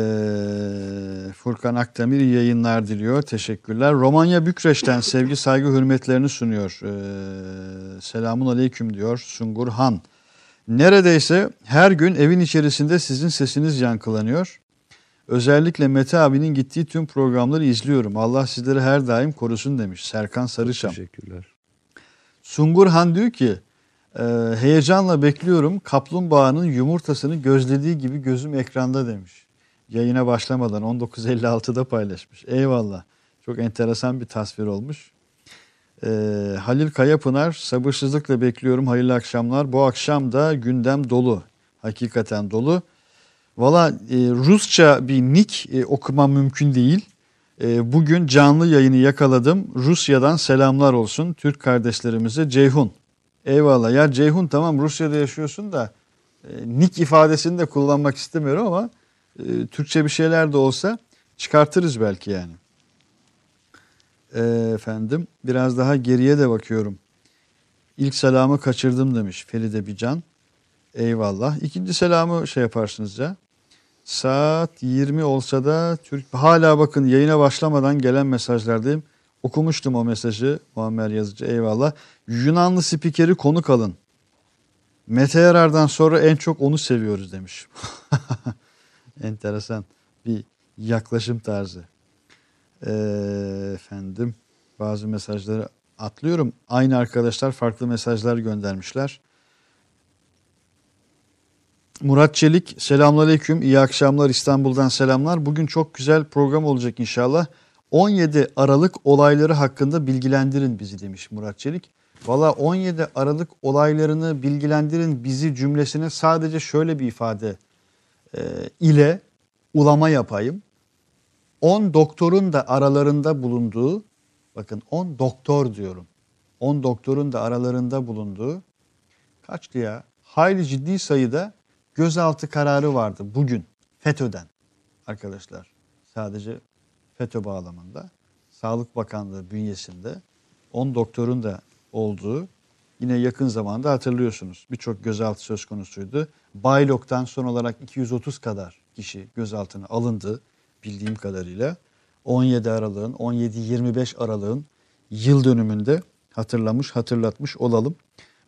Furkan Akdemir yayınlar diliyor. Teşekkürler. Romanya Bükreş'ten sevgi saygı hürmetlerini sunuyor. Ee, selamun aleyküm diyor Sungur Han. Neredeyse her gün evin içerisinde sizin sesiniz yankılanıyor. Özellikle Mete abinin gittiği tüm programları izliyorum. Allah sizleri her daim korusun demiş Serkan Sarıçam. Teşekkürler. Sungurhan diyor ki e, heyecanla bekliyorum kaplumbağanın yumurtasını gözlediği gibi gözüm ekranda demiş. Yayına başlamadan on dokuz elli altıda paylaşmış. Eyvallah. Çok enteresan bir tasvir olmuş. E, Halil Kayapınar, sabırsızlıkla bekliyorum, hayırlı akşamlar. Bu akşam da gündem dolu. Hakikaten dolu. Valla e, Rusça bir nick e, okumam mümkün değil. E, bugün canlı yayını yakaladım. Rusya'dan selamlar olsun Türk kardeşlerimize. Ceyhun. Eyvallah. Ya Ceyhun, tamam Rusya'da yaşıyorsun da e, nick ifadesini de kullanmak istemiyorum ama e, Türkçe bir şeyler de olsa çıkartırız belki yani. E, efendim biraz daha geriye de bakıyorum. İlk selamı kaçırdım demiş Feride Bican. Eyvallah. İkinci selamı şey yaparsınız ya. Saat yirmi olsa da Türk... Hala bakın yayına başlamadan gelen mesajlardayım. Okumuştum o mesajı Muammer Yazıcı. Eyvallah. Yunanlı spikeri konuk alın. Mete Erer'den sonra en çok onu seviyoruz demiş. Enteresan bir yaklaşım tarzı. Ee, efendim bazı mesajları atlıyorum. Aynı arkadaşlar farklı mesajlar göndermişler. Murat Çelik, selamünaleyküm, iyi akşamlar, İstanbul'dan selamlar. Bugün çok güzel program olacak inşallah. on yedi Aralık olayları hakkında bilgilendirin bizi demiş Murat Çelik. Valla on yedi Aralık olaylarını bilgilendirin bizi cümlesine sadece şöyle bir ifade e, ile ulama yapayım. on doktorun da aralarında bulunduğu, bakın on doktor diyorum, on doktorun da aralarında bulunduğu, kaçtı ya, hayli ciddi sayıda gözaltı kararı vardı bugün FETÖ'den arkadaşlar. Sadece FETÖ bağlamında, Sağlık Bakanlığı bünyesinde on doktorun da olduğu, yine yakın zamanda hatırlıyorsunuz birçok gözaltı söz konusuydu. Baylok'tan son olarak iki yüz otuz kadar kişi gözaltına alındı bildiğim kadarıyla. on yedi Aralık'ın, on yedi yirmi beş Aralık'ın yıl dönümünde hatırlamış, hatırlatmış olalım.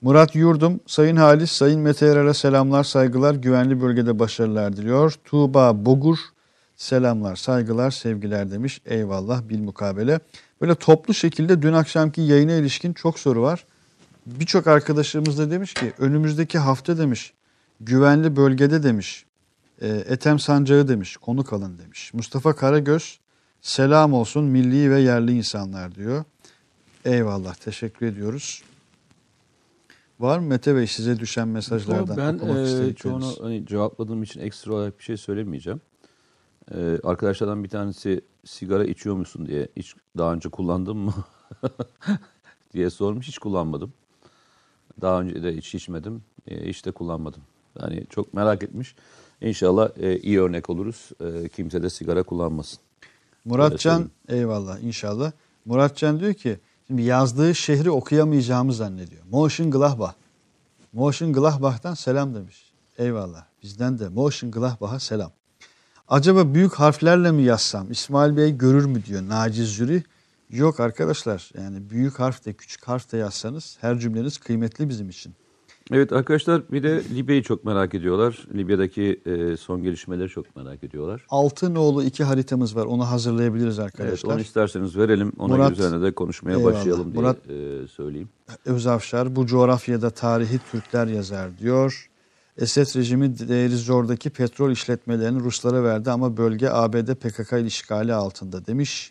Murat Yurdum, Sayın Halis, Sayın Mete Erer'e selamlar, saygılar, güvenli bölgede başarılar diliyor. Tuğba Bogur, selamlar, saygılar, sevgiler demiş. Eyvallah, bilmukabele. Böyle toplu şekilde dün akşamki yayına ilişkin çok soru var. Birçok arkadaşımız da demiş ki, önümüzdeki hafta demiş, güvenli bölgede demiş, Ethem Sancak'ı demiş, konuk alın demiş. Mustafa Karagöz, selam olsun milli ve yerli insanlar diyor. Eyvallah, teşekkür ediyoruz. Var mı Mete Bey size düşen mesajlardan? Ben e, çoğunu hani cevapladığım için ekstra olarak bir şey söylemeyeceğim. Ee, arkadaşlardan bir tanesi sigara içiyor musun diye, hiç daha önce kullandın mı diye sormuş. Hiç kullanmadım. Daha önce de hiç içmedim. E, hiç de kullanmadım. Yani çok merak etmiş. İnşallah e, iyi örnek oluruz. E, kimse de sigara kullanmasın. Muratcan, eyvallah inşallah. Muratcan diyor ki, şimdi yazdığı şehri okuyamayacağımı zannediyor. Mönchengladbach. Mönchengladbach'tan selam demiş. Eyvallah. Bizden de Mönchengladbach'a selam. Acaba büyük harflerle mi yazsam? İsmail Bey görür mü diyor Naciz Züri. Yok arkadaşlar. Yani büyük harf de küçük harf de yazsanız her cümleniz kıymetli bizim için. Evet arkadaşlar, bir de Libya'yı çok merak ediyorlar. Libya'daki son gelişmeleri çok merak ediyorlar. Altınoğlu iki haritamız var. Onu hazırlayabiliriz arkadaşlar. Evet, onu isterseniz verelim. Ona Murat, üzerine de konuşmaya eyvallah, başlayalım diye Murat, e, söyleyeyim. Özavşar, bu coğrafyada tarihi Türkler yazar diyor. Esed rejimi Deirizor'daki petrol işletmelerini Ruslara verdi ama bölge A B D P K K ile işgali altında demiş.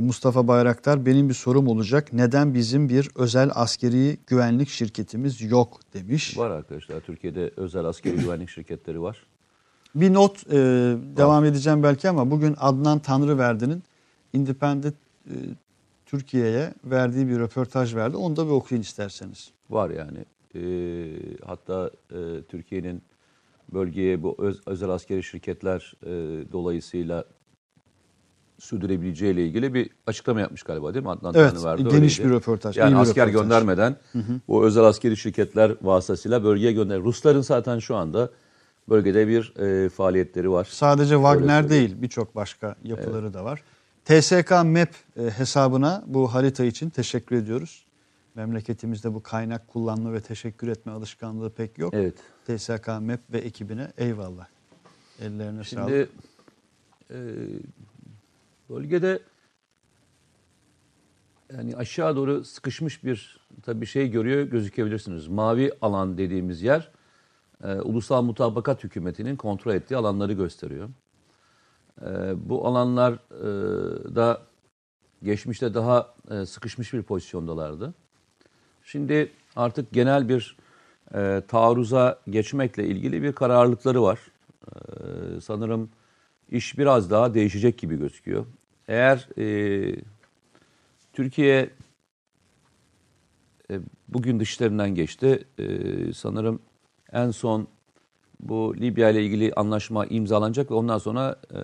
Mustafa Bayraktar, benim bir sorum olacak. Neden bizim bir özel askeri güvenlik şirketimiz yok demiş. Var arkadaşlar. Türkiye'de özel askeri güvenlik şirketleri var. Bir not e, devam edeceğim belki ama bugün Adnan Tanrıverdi'nin Independent e, Türkiye'ye verdiği bir röportaj verdi. Onu da bir okuyun isterseniz. Var yani. E, hatta e, Türkiye'nin bölgeye bu öz, özel askeri şirketler e, dolayısıyla sürdürebileceğiyle ilgili bir açıklama yapmış galiba değil mi? Adnan evet, Tanrıverdi geniş öyleydi. Bir röportaj. Yani asker röportaj göndermeden hı hı. bu özel askeri şirketler vasıtasıyla bölgeye gönder. Rusların zaten şu anda bölgede bir e, faaliyetleri var. Sadece Wagner böyle değil, birçok başka yapıları evet. da var. T S K M E P hesabına bu harita için teşekkür ediyoruz. Memleketimizde bu kaynak kullanma ve teşekkür etme alışkanlığı pek yok. Evet. T S K M E P ve ekibine eyvallah. Ellerine Şimdi, sağlık. Şimdi bölgede yani aşağı doğru sıkışmış bir tabii şey görüyor gözükebilirsiniz. Mavi alan dediğimiz yer e, Ulusal Mutabakat Hükümeti'nin kontrol ettiği alanları gösteriyor. E, bu alanlar e, da geçmişte daha e, sıkışmış bir pozisyondalardı. Şimdi artık genel bir e, taarruza geçmekle ilgili bir kararlılıkları var. E, sanırım iş biraz daha değişecek gibi gözüküyor. Eğer e, Türkiye e, bugün dışlarından geçti. E, sanırım en son bu Libya ile ilgili anlaşma imzalanacak ve ondan sonra e,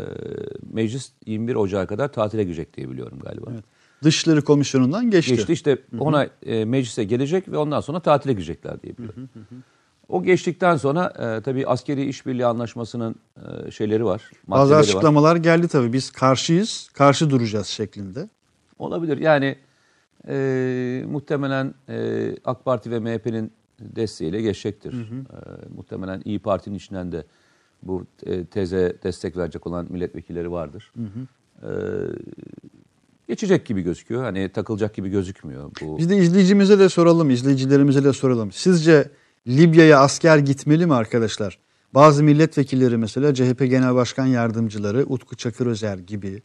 meclis yirmi bir Ocağı kadar tatile girecek diye biliyorum galiba. Evet. Dışişleri Komisyonu'ndan geçti. Geçti işte hı hı. ona e, meclise gelecek ve ondan sonra tatile girecekler diye biliyorum. Hı hı hı. O geçtikten sonra e, tabii askeri işbirliği anlaşmasının e, şeyleri var. Bazı açıklamalar var. Geldi tabii biz karşıyız, karşı duracağız şeklinde. Olabilir yani e, muhtemelen e, AK Parti ve M H P'nin desteğiyle geçecektir. Hı hı. E, muhtemelen İYİ Parti'nin içinden de bu e, teze destek verecek olan milletvekilleri vardır. Hı hı. E, geçecek gibi gözüküyor. Hani takılacak gibi gözükmüyor. Bu. Biz de izleyicimize de soralım, izleyicilerimize de soralım. Sizce Libya'ya asker gitmeli mi arkadaşlar? Bazı milletvekilleri mesela C H P Genel Başkan Yardımcıları Utku Çakırözer gibi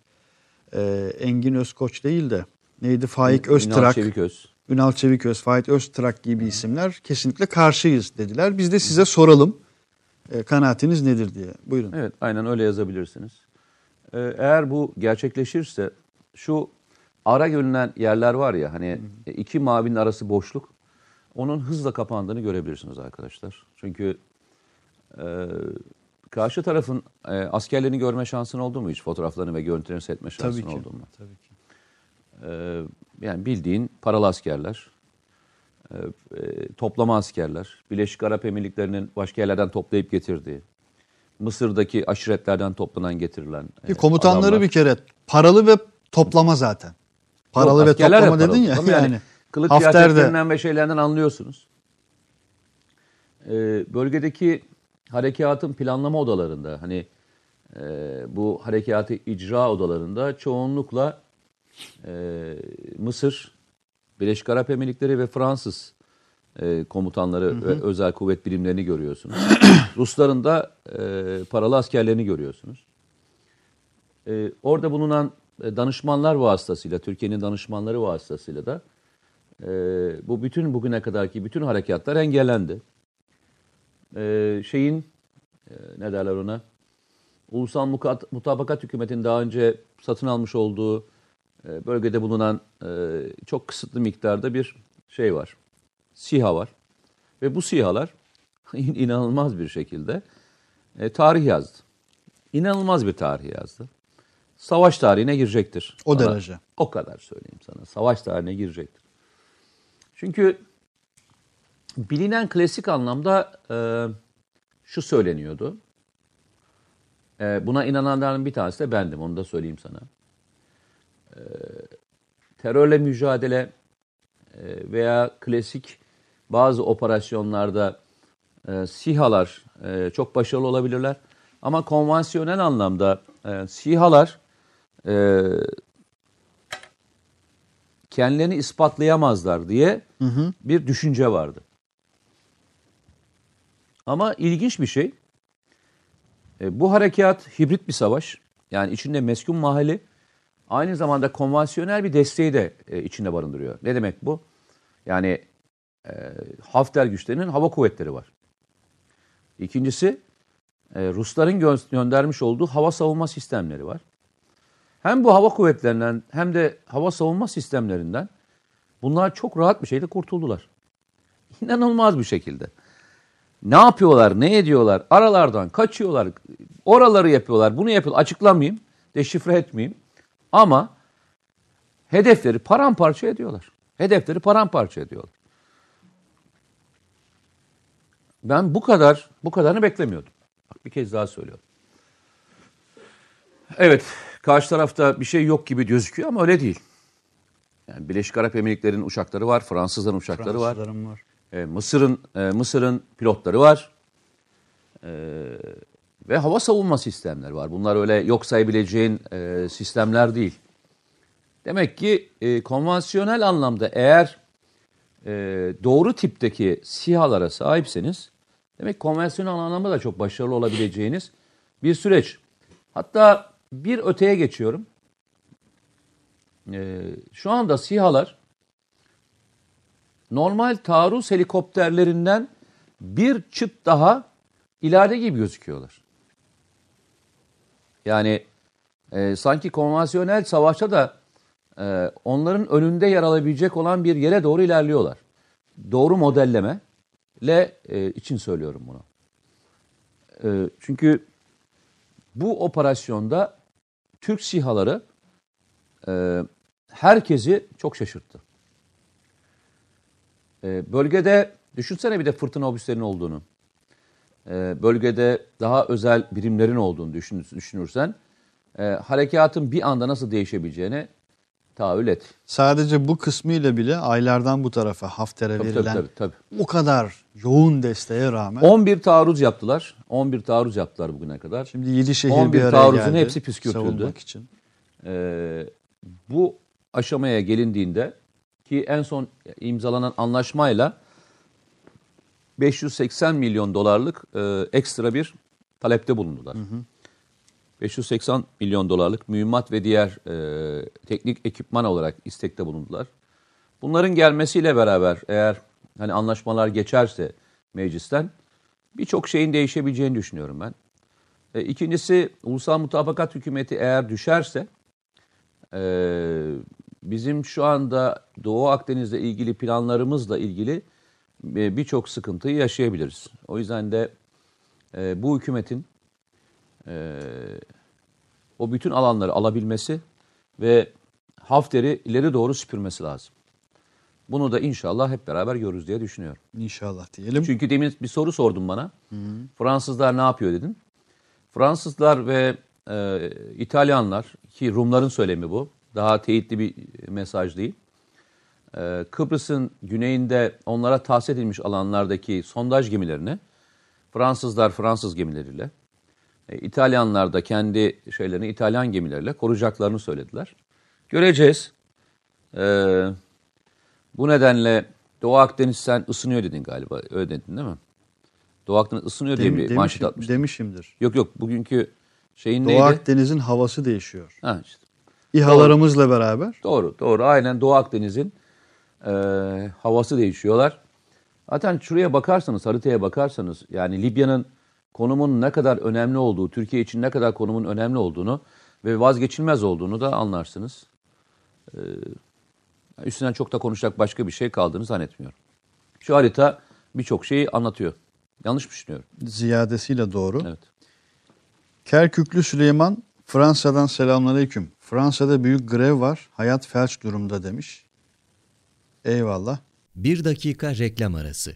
e, Engin Özkoç değil de neydi? Faik Ünal Öztrak, Çeviköz. Ünal Çeviköz, Faik Öztrak gibi isimler kesinlikle karşıyız dediler. Biz de size soralım e, kanaatiniz nedir diye. Buyurun. Evet aynen öyle yazabilirsiniz. E, eğer bu gerçekleşirse şu ara görünen yerler var ya hani iki mavinin arası boşluk. Onun hızla kapandığını görebilirsiniz arkadaşlar. Çünkü e, karşı tarafın e, askerlerini görme şansın oldu mu hiç? Fotoğraflarını ve görüntülerini seyretme şansın oldu mu? Tabii ki. E, yani bildiğin paralı askerler, e, e, toplama askerler, Birleşik Arap Emirlikleri'nin başka yerlerden toplayıp getirdiği, Mısır'daki aşiretlerden toplanan getirilen e, komutanları adamlar. Bir kere paralı ve toplama zaten. Paralı Yok, ve toplama de dedin ya. Yani, yani kılık kıyafetlerinden ve şeylerden anlıyorsunuz. Ee, bölgedeki harekatın planlama odalarında hani e, bu harekatı icra odalarında çoğunlukla e, Mısır, Birleşik Arap Emirlikleri ve Fransız e, komutanları hı hı. ve özel kuvvet birimlerini görüyorsunuz. Rusların da e, paralı askerlerini görüyorsunuz. E, orada bulunan danışmanlar vasıtasıyla, Türkiye'nin danışmanları vasıtasıyla da e, bu bütün bugüne kadarki bütün harekatlar engellendi. E, şeyin, e, ne derler ona, Ulusal Mukat, Mutabakat Hükümeti'nin daha önce satın almış olduğu e, bölgede bulunan e, çok kısıtlı miktarda bir şey var. SİHA var. Ve bu SİHA'lar inanılmaz bir şekilde e, tarih yazdı. İnanılmaz bir tarih yazdı. Savaş tarihine girecektir. O sana, derece. O kadar söyleyeyim sana. Savaş tarihine girecektir. Çünkü bilinen klasik anlamda e, şu söyleniyordu. E, buna inananların bir tanesi de bendim. Onu da söyleyeyim sana. E, terörle mücadele e, veya klasik bazı operasyonlarda e, SİHA'lar e, çok başarılı olabilirler. Ama konvansiyonel anlamda e, SİHA'lar Ee, kendilerini ispatlayamazlar diye hı hı. bir düşünce vardı. Ama ilginç bir şey, e, bu harekat hibrit bir savaş. Yani içinde meskun mahalli aynı zamanda konvansiyonel bir desteği de e, içinde barındırıyor. Ne demek bu? Yani e, Hafter güçlerinin hava kuvvetleri var. İkincisi e, Rusların gö- göndermiş olduğu hava savunma sistemleri var. Hem bu hava kuvvetlerinden hem de hava savunma sistemlerinden bunlar çok rahat bir şekilde kurtuldular. İnanılmaz bir şekilde. Ne yapıyorlar, ne ediyorlar, aralardan kaçıyorlar, oraları yapıyorlar, bunu yapıyorlar. Açıklamayayım, deşifre etmeyeyim ama hedefleri paramparça ediyorlar. Hedefleri paramparça ediyorlar. Ben bu kadar, bu kadarını beklemiyordum. Bak bir kez daha söylüyorum. Evet, karşı tarafta bir şey yok gibi gözüküyor ama öyle değil. Yani Birleşik Arap Emirlikleri'nin uçakları var, Fransızların uçakları var. var. E, Mısır'ın e, Mısır'ın pilotları var. E, ve hava savunma sistemleri var. Bunlar öyle yok sayabileceğin e, sistemler değil. Demek ki e, konvansiyonel anlamda eğer e, doğru tipteki SİHA'lara sahipseniz demek konvansiyonel anlamda da çok başarılı olabileceğiniz bir süreç. Hatta bir öteye geçiyorum. E, şu anda SİHA'lar normal taarruz helikopterlerinden bir çıt daha ileride gibi gözüküyorlar. Yani e, sanki konvansiyonel savaşta da e, onların önünde yer alabilecek olan bir yere doğru ilerliyorlar. Doğru modelleme ile e, için söylüyorum bunu. E, çünkü bu operasyonda Türk SİHA'ları e, herkesi çok şaşırttı. E, bölgede düşünsene bir de fırtına obüslerinin olduğunu. Bölgede daha özel birimlerin olduğunu düşünürsen e, harekatın bir anda nasıl değişebileceğini tahayyül et. Sadece bu kısmıyla bile aylardan bu tarafa Hafter'e tabii, verilen tabii, tabii, tabii. o kadar yoğun desteğe rağmen. on bir taarruz yaptılar. on bir taarruz yaptılar bugüne kadar. Şimdi yedi şehir bir araya taarruzun geldi, hepsi püskürtüldü. Için. E, bu aşamaya gelindiğinde ki en son imzalanan anlaşmayla beş yüz seksen milyon dolarlık e, ekstra bir talepte bulundular. Hı hı. beş yüz seksen milyon dolarlık mühimmat ve diğer e, teknik ekipman olarak istekte bulundular. Bunların gelmesiyle beraber eğer hani anlaşmalar geçerse meclisten birçok şeyin değişebileceğini düşünüyorum ben. E, ikincisi Ulusal Mutabakat Hükümeti eğer düşerse e, bizim şu anda Doğu Akdeniz'le ilgili planlarımızla ilgili birçok sıkıntıyı yaşayabiliriz. O yüzden de e, bu hükümetin e, o bütün alanları alabilmesi ve Hafter'i ileri doğru süpürmesi lazım. Bunu da inşallah hep beraber görürüz diye düşünüyorum. İnşallah diyelim. Çünkü demin bir soru sordun bana. Hı. Fransızlar ne yapıyor dedin. Fransızlar ve e, İtalyanlar ki Rumların söylemi bu. Daha teyitli bir mesaj değil. Kıbrıs'ın güneyinde onlara tahsis edilmiş alanlardaki sondaj gemilerini Fransızlar Fransız gemileriyle, İtalyanlar da kendi şeylerini İtalyan gemileriyle koruyacaklarını söylediler. Göreceğiz. Ee, bu nedenle Doğu Akdeniz sen ısınıyor dedin galiba. Öyle dedin değil mi? Doğu Akdeniz ısınıyor Dem, diye bir manşet atmıştın. Demişimdir. Yok yok bugünkü şeyin Doğu neydi? Doğu Akdeniz'in havası değişiyor. Ha işte. İHA'larımızla beraber. Doğru doğru aynen Doğu Akdeniz'in E, havası değişiyorlar. Zaten şuraya bakarsanız, haritaya bakarsanız yani Libya'nın konumunun ne kadar önemli olduğu, Türkiye için ne kadar konumun önemli olduğunu ve vazgeçilmez olduğunu da anlarsınız. E, üstünden çok da konuşacak başka bir şey kaldığını zannetmiyorum. Şu harita birçok şeyi anlatıyor. Yanlış mı düşünüyorum? Ziyadesiyle doğru. Evet. Kerküklü Süleyman, Fransa'dan selamünaleyküm. Fransa'da büyük grev var, hayat felç durumda demiş. Eyvallah. Bir dakika reklam arası.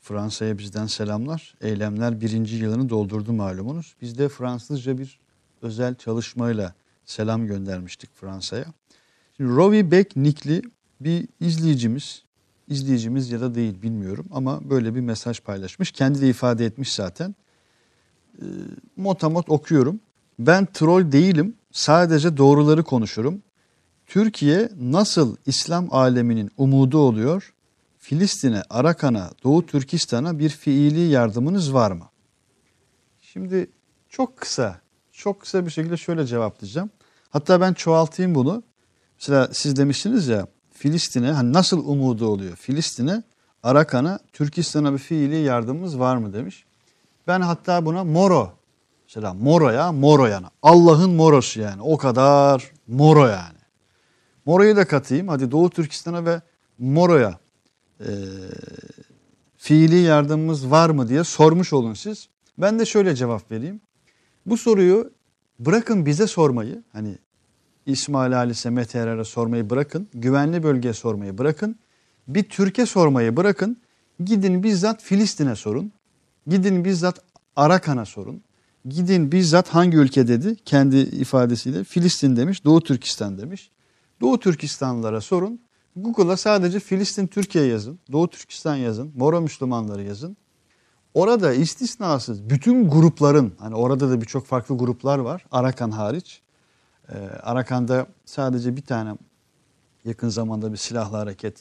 Fransa'ya bizden selamlar. Eylemler birinci yılını doldurdu malumunuz. Biz de Fransızca bir özel çalışmayla selam göndermiştik Fransa'ya. Şimdi Rovi Beck Nikli bir izleyicimiz, izleyicimiz ya da değil bilmiyorum ama böyle bir mesaj paylaşmış. Kendi de ifade etmiş zaten. E, motamot okuyorum. Ben troll değilim, sadece doğruları konuşurum. Türkiye nasıl İslam aleminin umudu oluyor? Filistin'e, Arakan'a, Doğu Türkistan'a bir fiili yardımınız var mı? Şimdi çok kısa, çok kısa bir şekilde şöyle cevaplayacağım. Hatta ben çoğaltayım bunu. Mesela siz demiştiniz ya, Filistin'e hani nasıl umudu oluyor? Filistin'e, Arakan'a, Türkistan'a bir fiili yardımımız var mı demiş. Ben hatta buna Moro, mesela Moro'ya, Moro yani. Allah'ın Moro'su yani. O kadar Moro yani. Moro'yu da katayım. Hadi Doğu Türkistan'a ve Moro'ya e, fiili yardımımız var mı diye sormuş olun siz. Ben de şöyle cevap vereyim. Bu soruyu bırakın bize sormayı, hani İsmail Ali'se, Mete Erer'e sormayı bırakın, güvenli bölgeye sormayı bırakın, bir Türk'e sormayı bırakın, gidin bizzat Filistin'e sorun, gidin bizzat Arakan'a sorun, gidin bizzat hangi ülke dedi, kendi ifadesiyle Filistin demiş, Doğu Türkistan demiş. Doğu Türkistanlılara sorun, Google'a sadece Filistin Türkiye yazın, Doğu Türkistan yazın, Moro Müslümanları yazın. Orada istisnasız bütün grupların, hani orada da birçok farklı gruplar var, Arakan hariç. Ee, Arakan'da sadece bir tane yakın zamanda bir silahlı hareket,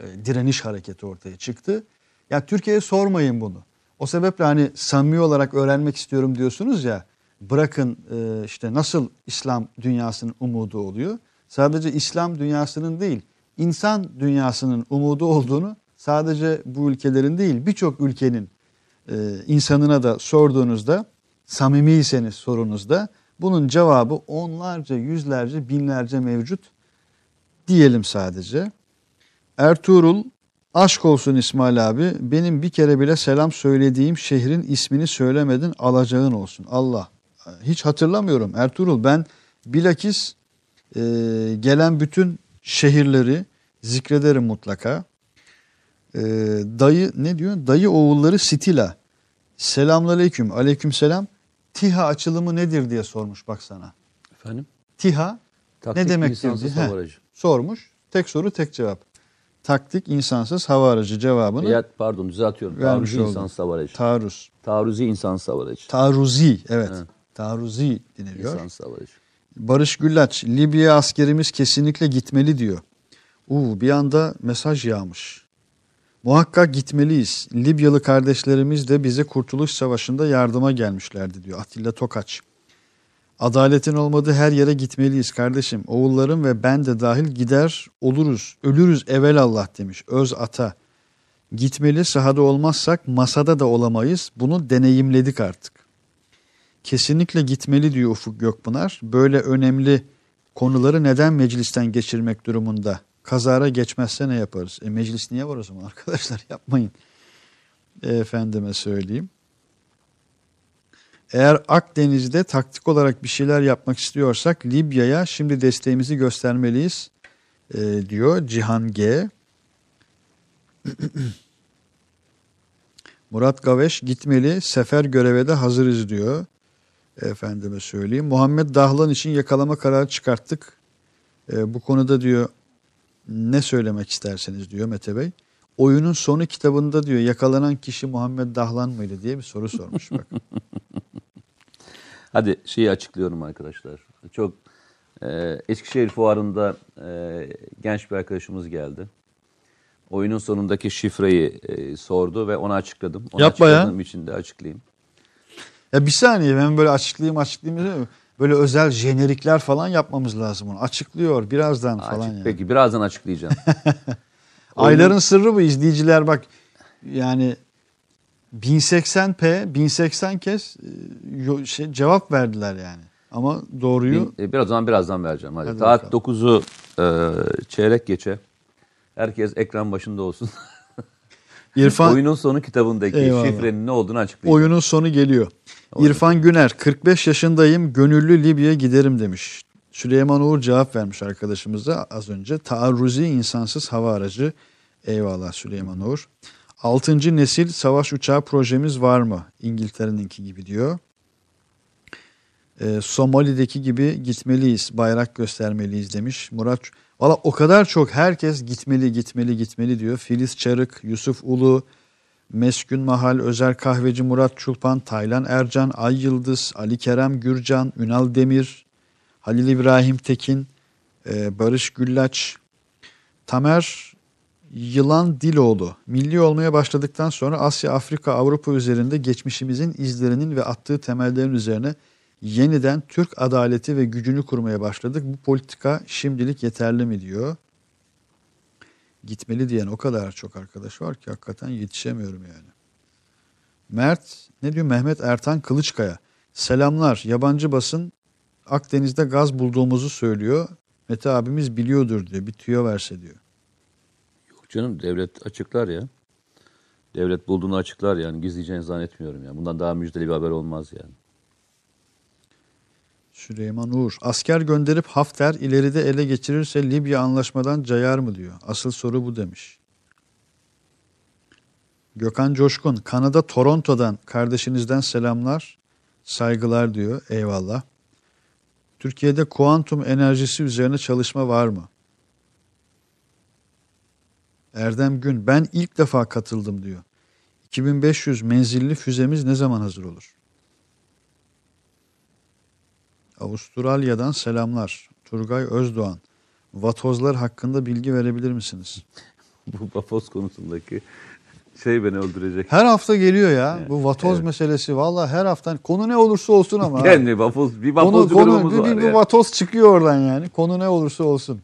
e, direniş hareketi ortaya çıktı. Ya Türkiye'ye sormayın bunu. O sebeple hani samimi olarak öğrenmek istiyorum diyorsunuz ya, bırakın e, işte nasıl İslam dünyasının umudu oluyor. Sadece İslam dünyasının değil, insan dünyasının umudu olduğunu sadece bu ülkelerin değil, birçok ülkenin e, insanına da sorduğunuzda, samimiyseniz sorunuzda, bunun cevabı onlarca, yüzlerce, binlerce mevcut diyelim sadece. Ertuğrul, aşk olsun İsmail abi, benim bir kere bile selam söylediğim şehrin ismini söylemedin, alacağın olsun. Allah, hiç hatırlamıyorum Ertuğrul, ben bilakis e, gelen bütün şehirleri zikrederim mutlaka. E, dayı ne diyor? Dayı oğulları Stila. Selamünaleyküm. Aleykümselam. TİHA açılımı nedir diye sormuş bak sana. Efendim? TİHA ne demektir diye hava aracı. Sormuş. Tek soru tek cevap. Taktik insansız hava aracı cevabını. Ya, pardon düzeltiyorum. Taarruzi insansız hava aracı. Taarruz. Taarruzi insansız hava aracı. Taarruzi evet. He. Taarruzi deniliyor. İnsansız hava aracı. Barış Güllaç, Libya askerimiz kesinlikle gitmeli diyor. Uuu bir anda mesaj yağmış. Muhakkak gitmeliyiz. Libyalı kardeşlerimiz de bize Kurtuluş Savaşı'nda yardıma gelmişlerdi diyor Atilla Tokaç. Adaletin olmadığı her yere gitmeliyiz kardeşim. Oğullarım ve ben de dahil gider oluruz, ölürüz evelallah demiş Öz Ata. Gitmeli, sahada olmazsak masada da olamayız. Bunu deneyimledik artık. Kesinlikle gitmeli diyor Ufuk Gökpınar. Böyle önemli konuları neden meclisten geçirmek durumunda? Kazara geçmezse ne yaparız? E, meclis niye var o zaman arkadaşlar? Yapmayın. E, efendime söyleyeyim. Eğer Akdeniz'de taktik olarak bir şeyler yapmak istiyorsak Libya'ya şimdi desteğimizi göstermeliyiz e, diyor Cihan G. Murat Gaveş gitmeli, sefer göreve de hazırız diyor. Efendime söyleyeyim. Muhammed Dahlan için yakalama kararı çıkarttık. E, bu konuda diyor ne söylemek isterseniz diyor Mete Bey. Oyunun Sonu kitabında diyor yakalanan kişi Muhammed Dahlan mıydı diye bir soru sormuş bak. Hadi şeyi açıklıyorum arkadaşlar. Çok e, Eskişehir Fuarı'nda e, genç bir arkadaşımız geldi. Oyunun sonundaki şifreyi e, sordu ve onu açıkladım. Onu yapma açıkladığım ya. için de açıklayayım. Ya bir saniye ben böyle açıklayayım açıklayayım değil mi? Böyle özel jenerikler falan yapmamız lazım onu. Açıklıyor birazdan Açık, falan. Yani. Peki birazdan açıklayacağım. Ayların sırrı bu izleyiciler bak. Yani bin seksen p, bin seksen kez şey, cevap verdiler yani. Ama doğruyu... Bin, birazdan birazdan vereceğim. Hadi. Hadi Saat dokuzu e, çeyrek geçe. Herkes ekran başında olsun. İrfan, Oyunun Sonu kitabındaki eyvallah. Şifrenin ne olduğunu açıklayacağım. Oyunun Sonu geliyor. İrfan Güner, kırk beş yaşındayım, gönüllü Libya'ya giderim demiş. Süleyman Uğur cevap vermiş arkadaşımıza az önce. Taarruzi insansız hava aracı. Eyvallah Süleyman Uğur. altıncı nesil savaş uçağı projemiz var mı? İngiltere'ninki gibi diyor. Ee, Somali'deki gibi gitmeliyiz, bayrak göstermeliyiz demiş. Murat, valla o kadar çok herkes gitmeli, gitmeli, gitmeli diyor. Filiz Çarık, Yusuf Ulu, Meskün Mahal, Özer Kahveci, Murat Çulpan, Taylan Ercan, Ay Yıldız, Ali Kerem Gürcan, Ünal Demir, Halil İbrahim Tekin, Barış Güllaç, Tamer Yılan Diloğlu. Milli olmaya başladıktan sonra Asya, Afrika, Avrupa üzerinde geçmişimizin izlerinin ve attığı temellerin üzerine yeniden Türk adaleti ve gücünü kurmaya başladık. Bu politika şimdilik yeterli mi diyor. gitmeli diyen o kadar çok arkadaş var ki hakikaten yetişemiyorum yani. Mert ne diyor? Mehmet Ertan Kılıçkaya. Selamlar. Yabancı basın Akdeniz'de gaz bulduğumuzu söylüyor. Mete abimiz biliyordur diyor. Bir tüyo verse diyor. Yok canım, devlet açıklar ya. Devlet bulduğunu açıklar yani. Gizleyeceğini zannetmiyorum ya. Bundan daha müjdeli bir haber olmaz yani. Süleyman Uğur. Asker gönderip Hafter ileride ele geçirirse Libya anlaşmadan cayar mı diyor. Asıl soru bu demiş. Gökhan Coşkun. Kanada Toronto'dan kardeşinizden selamlar, saygılar diyor. Eyvallah. Türkiye'de kuantum enerjisi üzerine çalışma var mı? Erdem Gün. Ben ilk defa katıldım diyor. iki bin beş yüz menzilli füzemiz ne zaman hazır olur? Avustralya'dan selamlar. Turgay Özdoğan. Vatozlar hakkında bilgi verebilir misiniz? Bu vatoz konusundaki şey beni öldürecek. Her hafta geliyor ya. Yani, bu vatoz evet. meselesi. Valla her hafta konu ne olursa olsun ama. Yani vatoz, bir vatoz konu, konu, bir, bir, bir vatoz çıkıyor oradan yani. Konu ne olursa olsun.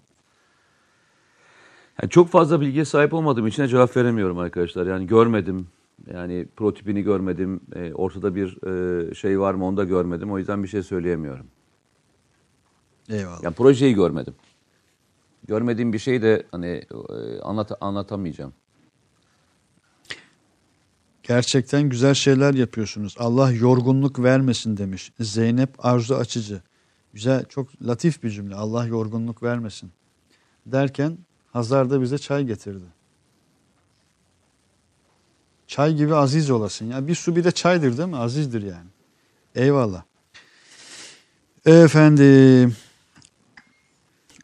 Yani çok fazla bilgiye sahip olmadığım için cevap veremiyorum arkadaşlar. Yani görmedim. Yani prototipini görmedim. E, ortada bir e, şey var mı onu da görmedim. O yüzden bir şey söyleyemiyorum. Eyvallah. Yani projeyi görmedim. Görmediğim bir şeyi de hani e, anlat, anlatamayacağım. Gerçekten güzel şeyler yapıyorsunuz. Allah yorgunluk vermesin demiş. Zeynep Arzu Açıcı. Güzel, çok latif bir cümle. Allah yorgunluk vermesin. Derken Hazar da bize çay getirdi. Çay gibi aziz olasın. Ya bir su bir de çaydır değil mi? Azizdir yani. Eyvallah. Efendim.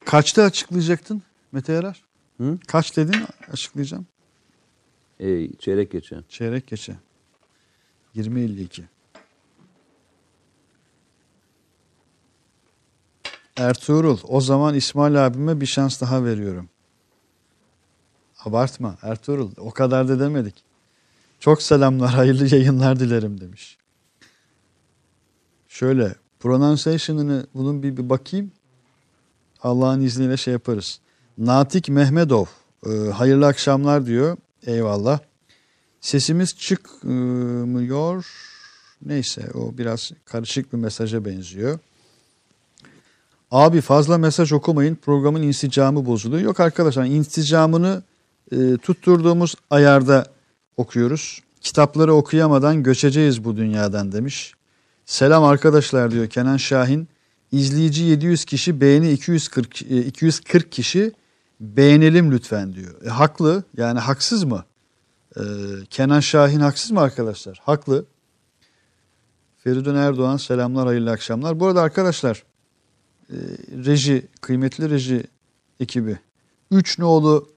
Kaçta açıklayacaktın Mete Erer? Hı? Kaç dedin açıklayacağım. Ey, çeyrek geçe. Çeyrek geçe. yirmi elli iki. Ertuğrul, o zaman İsmail abime bir şans daha veriyorum. Abartma Ertuğrul, o kadar da demedik. Çok selamlar, hayırlı yayınlar dilerim demiş. Şöyle, pronunciation'ını bunun bir, bir bakayım. Allah'ın izniyle şey yaparız. Natik Mehmedov, e, hayırlı akşamlar diyor. Eyvallah. Sesimiz çıkmıyor. Neyse, o biraz karışık bir mesaja benziyor. Abi fazla mesaj okumayın. Programın insicamı bozuluyor. Yok arkadaşlar, insicamını e, tutturduğumuz ayarda okuyoruz. Kitapları okuyamadan göçeceğiz bu dünyadan demiş. Selam arkadaşlar diyor Kenan Şahin. İzleyici yedi yüz kişi, beğeni iki yüz kırk kişi. Beğenelim lütfen diyor. E, haklı yani, haksız mı? E, Kenan Şahin haksız mı arkadaşlar? Haklı. Feridun Erdoğan selamlar, hayırlı akşamlar. Bu arada arkadaşlar e, reji, kıymetli reji ekibi üç nolu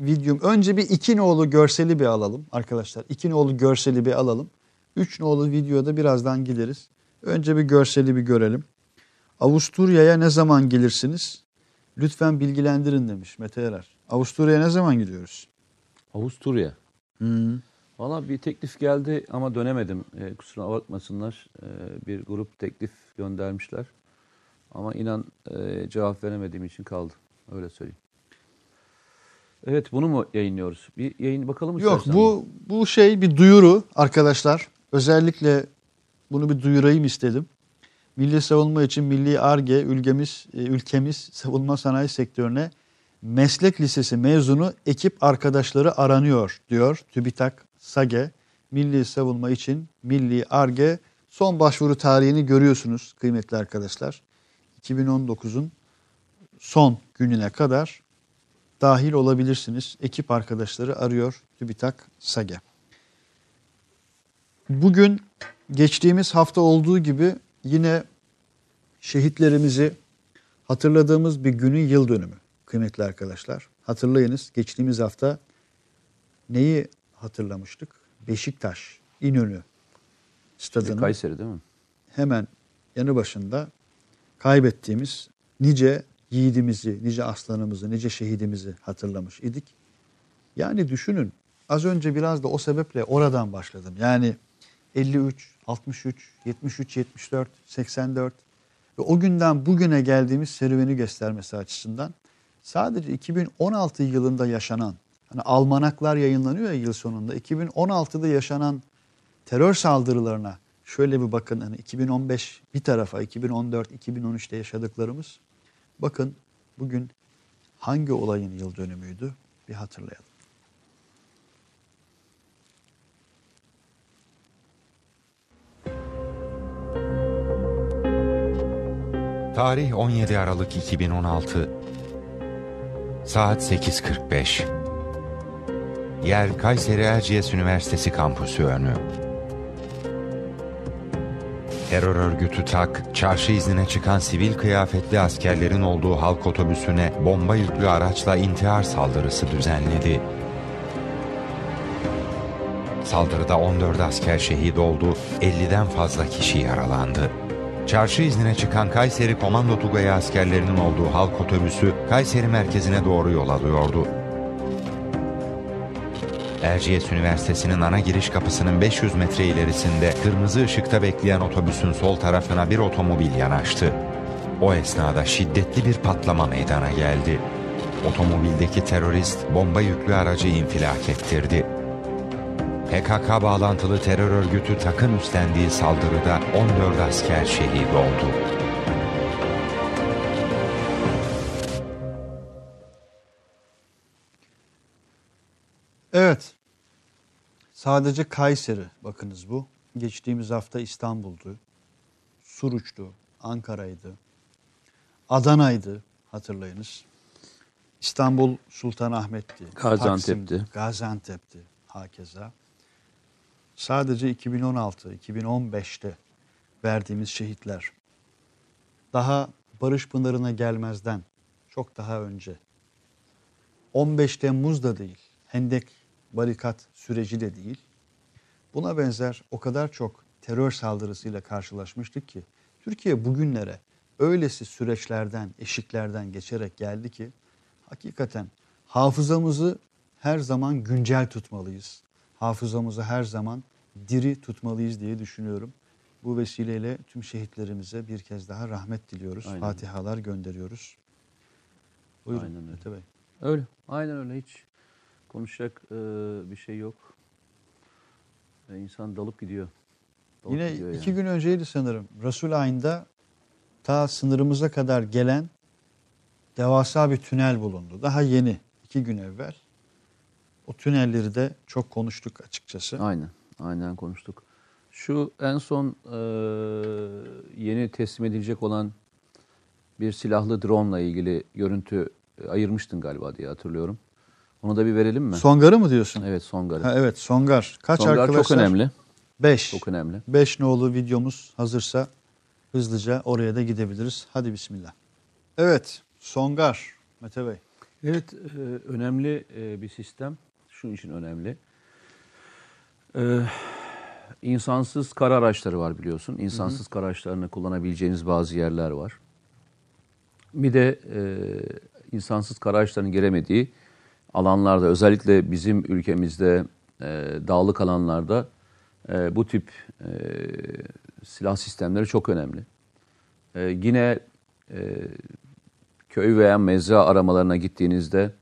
videom. Önce bir iki nolu görseli bir alalım arkadaşlar. iki nolu görseli bir alalım. üç nolu videoda birazdan gideriz. Önce bir görseli bir görelim. Avusturya'ya ne zaman gelirsiniz? Lütfen bilgilendirin demiş Mete Erer. Avusturya'ya ne zaman gidiyoruz? Avusturya. Hmm. Valla bir teklif geldi ama dönemedim. E, kusura bakmasınlar. E, bir grup teklif göndermişler. Ama inan e, cevap veremediğim için kaldı. Öyle söyleyeyim. Evet, bunu mu yayınlıyoruz? Bir yayın bakalım mı? Yok, bu, bu şey bir duyuru arkadaşlar. Özellikle bunu bir duyurayım istedim. Milli savunma için Milli Ar-Ge ülkemiz, ülkemiz savunma sanayi sektörüne meslek lisesi mezunu ekip arkadaşları aranıyor diyor TÜBİTAK SAGE. Milli savunma için Milli Ar-Ge son başvuru tarihini görüyorsunuz kıymetli arkadaşlar. iki bin on dokuzun son gününe kadar dahil olabilirsiniz. Ekip arkadaşları arıyor TÜBİTAK SAGE. Bugün geçtiğimiz hafta olduğu gibi yine şehitlerimizi hatırladığımız bir günün yıl dönümü kıymetli arkadaşlar. Hatırlayınız, geçtiğimiz hafta neyi hatırlamıştık? Beşiktaş İnönü stadının. Kayseri değil mi? Hemen yanı başında kaybettiğimiz nice yiğidimizi, nice aslanımızı, nice şehidimizi hatırlamış idik. Yani düşünün, az önce biraz da o sebeple oradan başladım. Yani elli üç, altmış üç, yetmiş üç, yetmiş dört, seksen dört ve o günden bugüne geldiğimiz serüveni göstermesi açısından sadece iki bin on altı yılında yaşanan, hani almanaklar yayınlanıyor ya yıl sonunda, iki bin on altıda yaşanan terör saldırılarına şöyle bir bakın, hani iki bin on beş bir tarafa, iki bin on dört iki bin on üçte yaşadıklarımız, bakın bugün hangi olayın yıl dönümüydü bir hatırlayalım. Tarih on yedi Aralık iki bin on altı, saat sekiz kırk beş, yer Kayseri Erciyes Üniversitesi kampüsü önü. Terör örgütü TAK, çarşı iznine çıkan sivil kıyafetli askerlerin olduğu halk otobüsüne bomba yüklü araçla intihar saldırısı düzenledi. Saldırıda on dört asker şehit oldu, elliden fazla kişi yaralandı. Çarşı iznine çıkan Kayseri Komando Tugayı askerlerinin olduğu halk otobüsü Kayseri merkezine doğru yol alıyordu. Erciyes Üniversitesi'nin ana giriş kapısının beş yüz metre ilerisinde kırmızı ışıkta bekleyen otobüsün sol tarafına bir otomobil yanaştı. O esnada şiddetli bir patlama meydana geldi. Otomobildeki terörist bomba yüklü aracı infilak ettirdi. P K K bağlantılı terör örgütü TAK'ın üstlendiği saldırıda on dört asker şehit oldu. Evet, sadece Kayseri, bakınız bu. Geçtiğimiz hafta İstanbul'du, Suruç'tu, Ankara'ydı, Adana'ydı hatırlayınız. İstanbul Sultanahmet'ti, Gaziantep'ti, Taksim, Gaziantep'ti hakeza. Sadece iki bin on altı iki bin on beşte verdiğimiz şehitler, daha Barış Pınarı'na gelmezden çok daha önce, on beş Temmuz da değil, Hendek barikat süreci de değil, buna benzer o kadar çok terör saldırısıyla karşılaşmıştık ki Türkiye bugünlere öylesi süreçlerden, eşiklerden geçerek geldi ki hakikaten hafızamızı her zaman güncel tutmalıyız. Hafızamızı her zaman diri tutmalıyız diye düşünüyorum. Bu vesileyle tüm şehitlerimize bir kez daha rahmet diliyoruz. Aynen. Fatihalar gönderiyoruz. Buyurun aynen öyle. Mete Bey. Öyle. Aynen öyle. Hiç konuşacak e, bir şey yok. E, insan dalıp gidiyor. Dalıp Yine gidiyor iki yani. Gün önceydi sanırım. Resul Ayn'da ta sınırımıza kadar gelen devasa bir tünel bulundu. Daha yeni. iki gün evvel. O tünelleri de çok konuştuk açıkçası. Aynen, aynen konuştuk. Şu en son e, yeni teslim edilecek olan bir silahlı drone ile ilgili görüntü e, ayırmıştın galiba diye hatırlıyorum. Onu da bir verelim mi? Songar'ı mı diyorsun? Evet, Songar'ı. Ha, evet, Songar. Kaç Songar arkadaşlar? Çok önemli. beş. Çok önemli. beş nolu videomuz hazırsa hızlıca oraya da gidebiliriz. Hadi bismillah. Evet, Songar. Mete Bey. Evet, e, önemli e, bir sistem. Şunun için önemli. Ee, insansız kara araçları var biliyorsun. İnsansız hı hı. kara araçlarını kullanabileceğiniz bazı yerler var. Bir de e, insansız kara araçlarının giremediği alanlarda, özellikle bizim ülkemizde e, dağlık alanlarda e, bu tip e, silah sistemleri çok önemli. E, yine e, köy veya mezra aramalarına gittiğinizde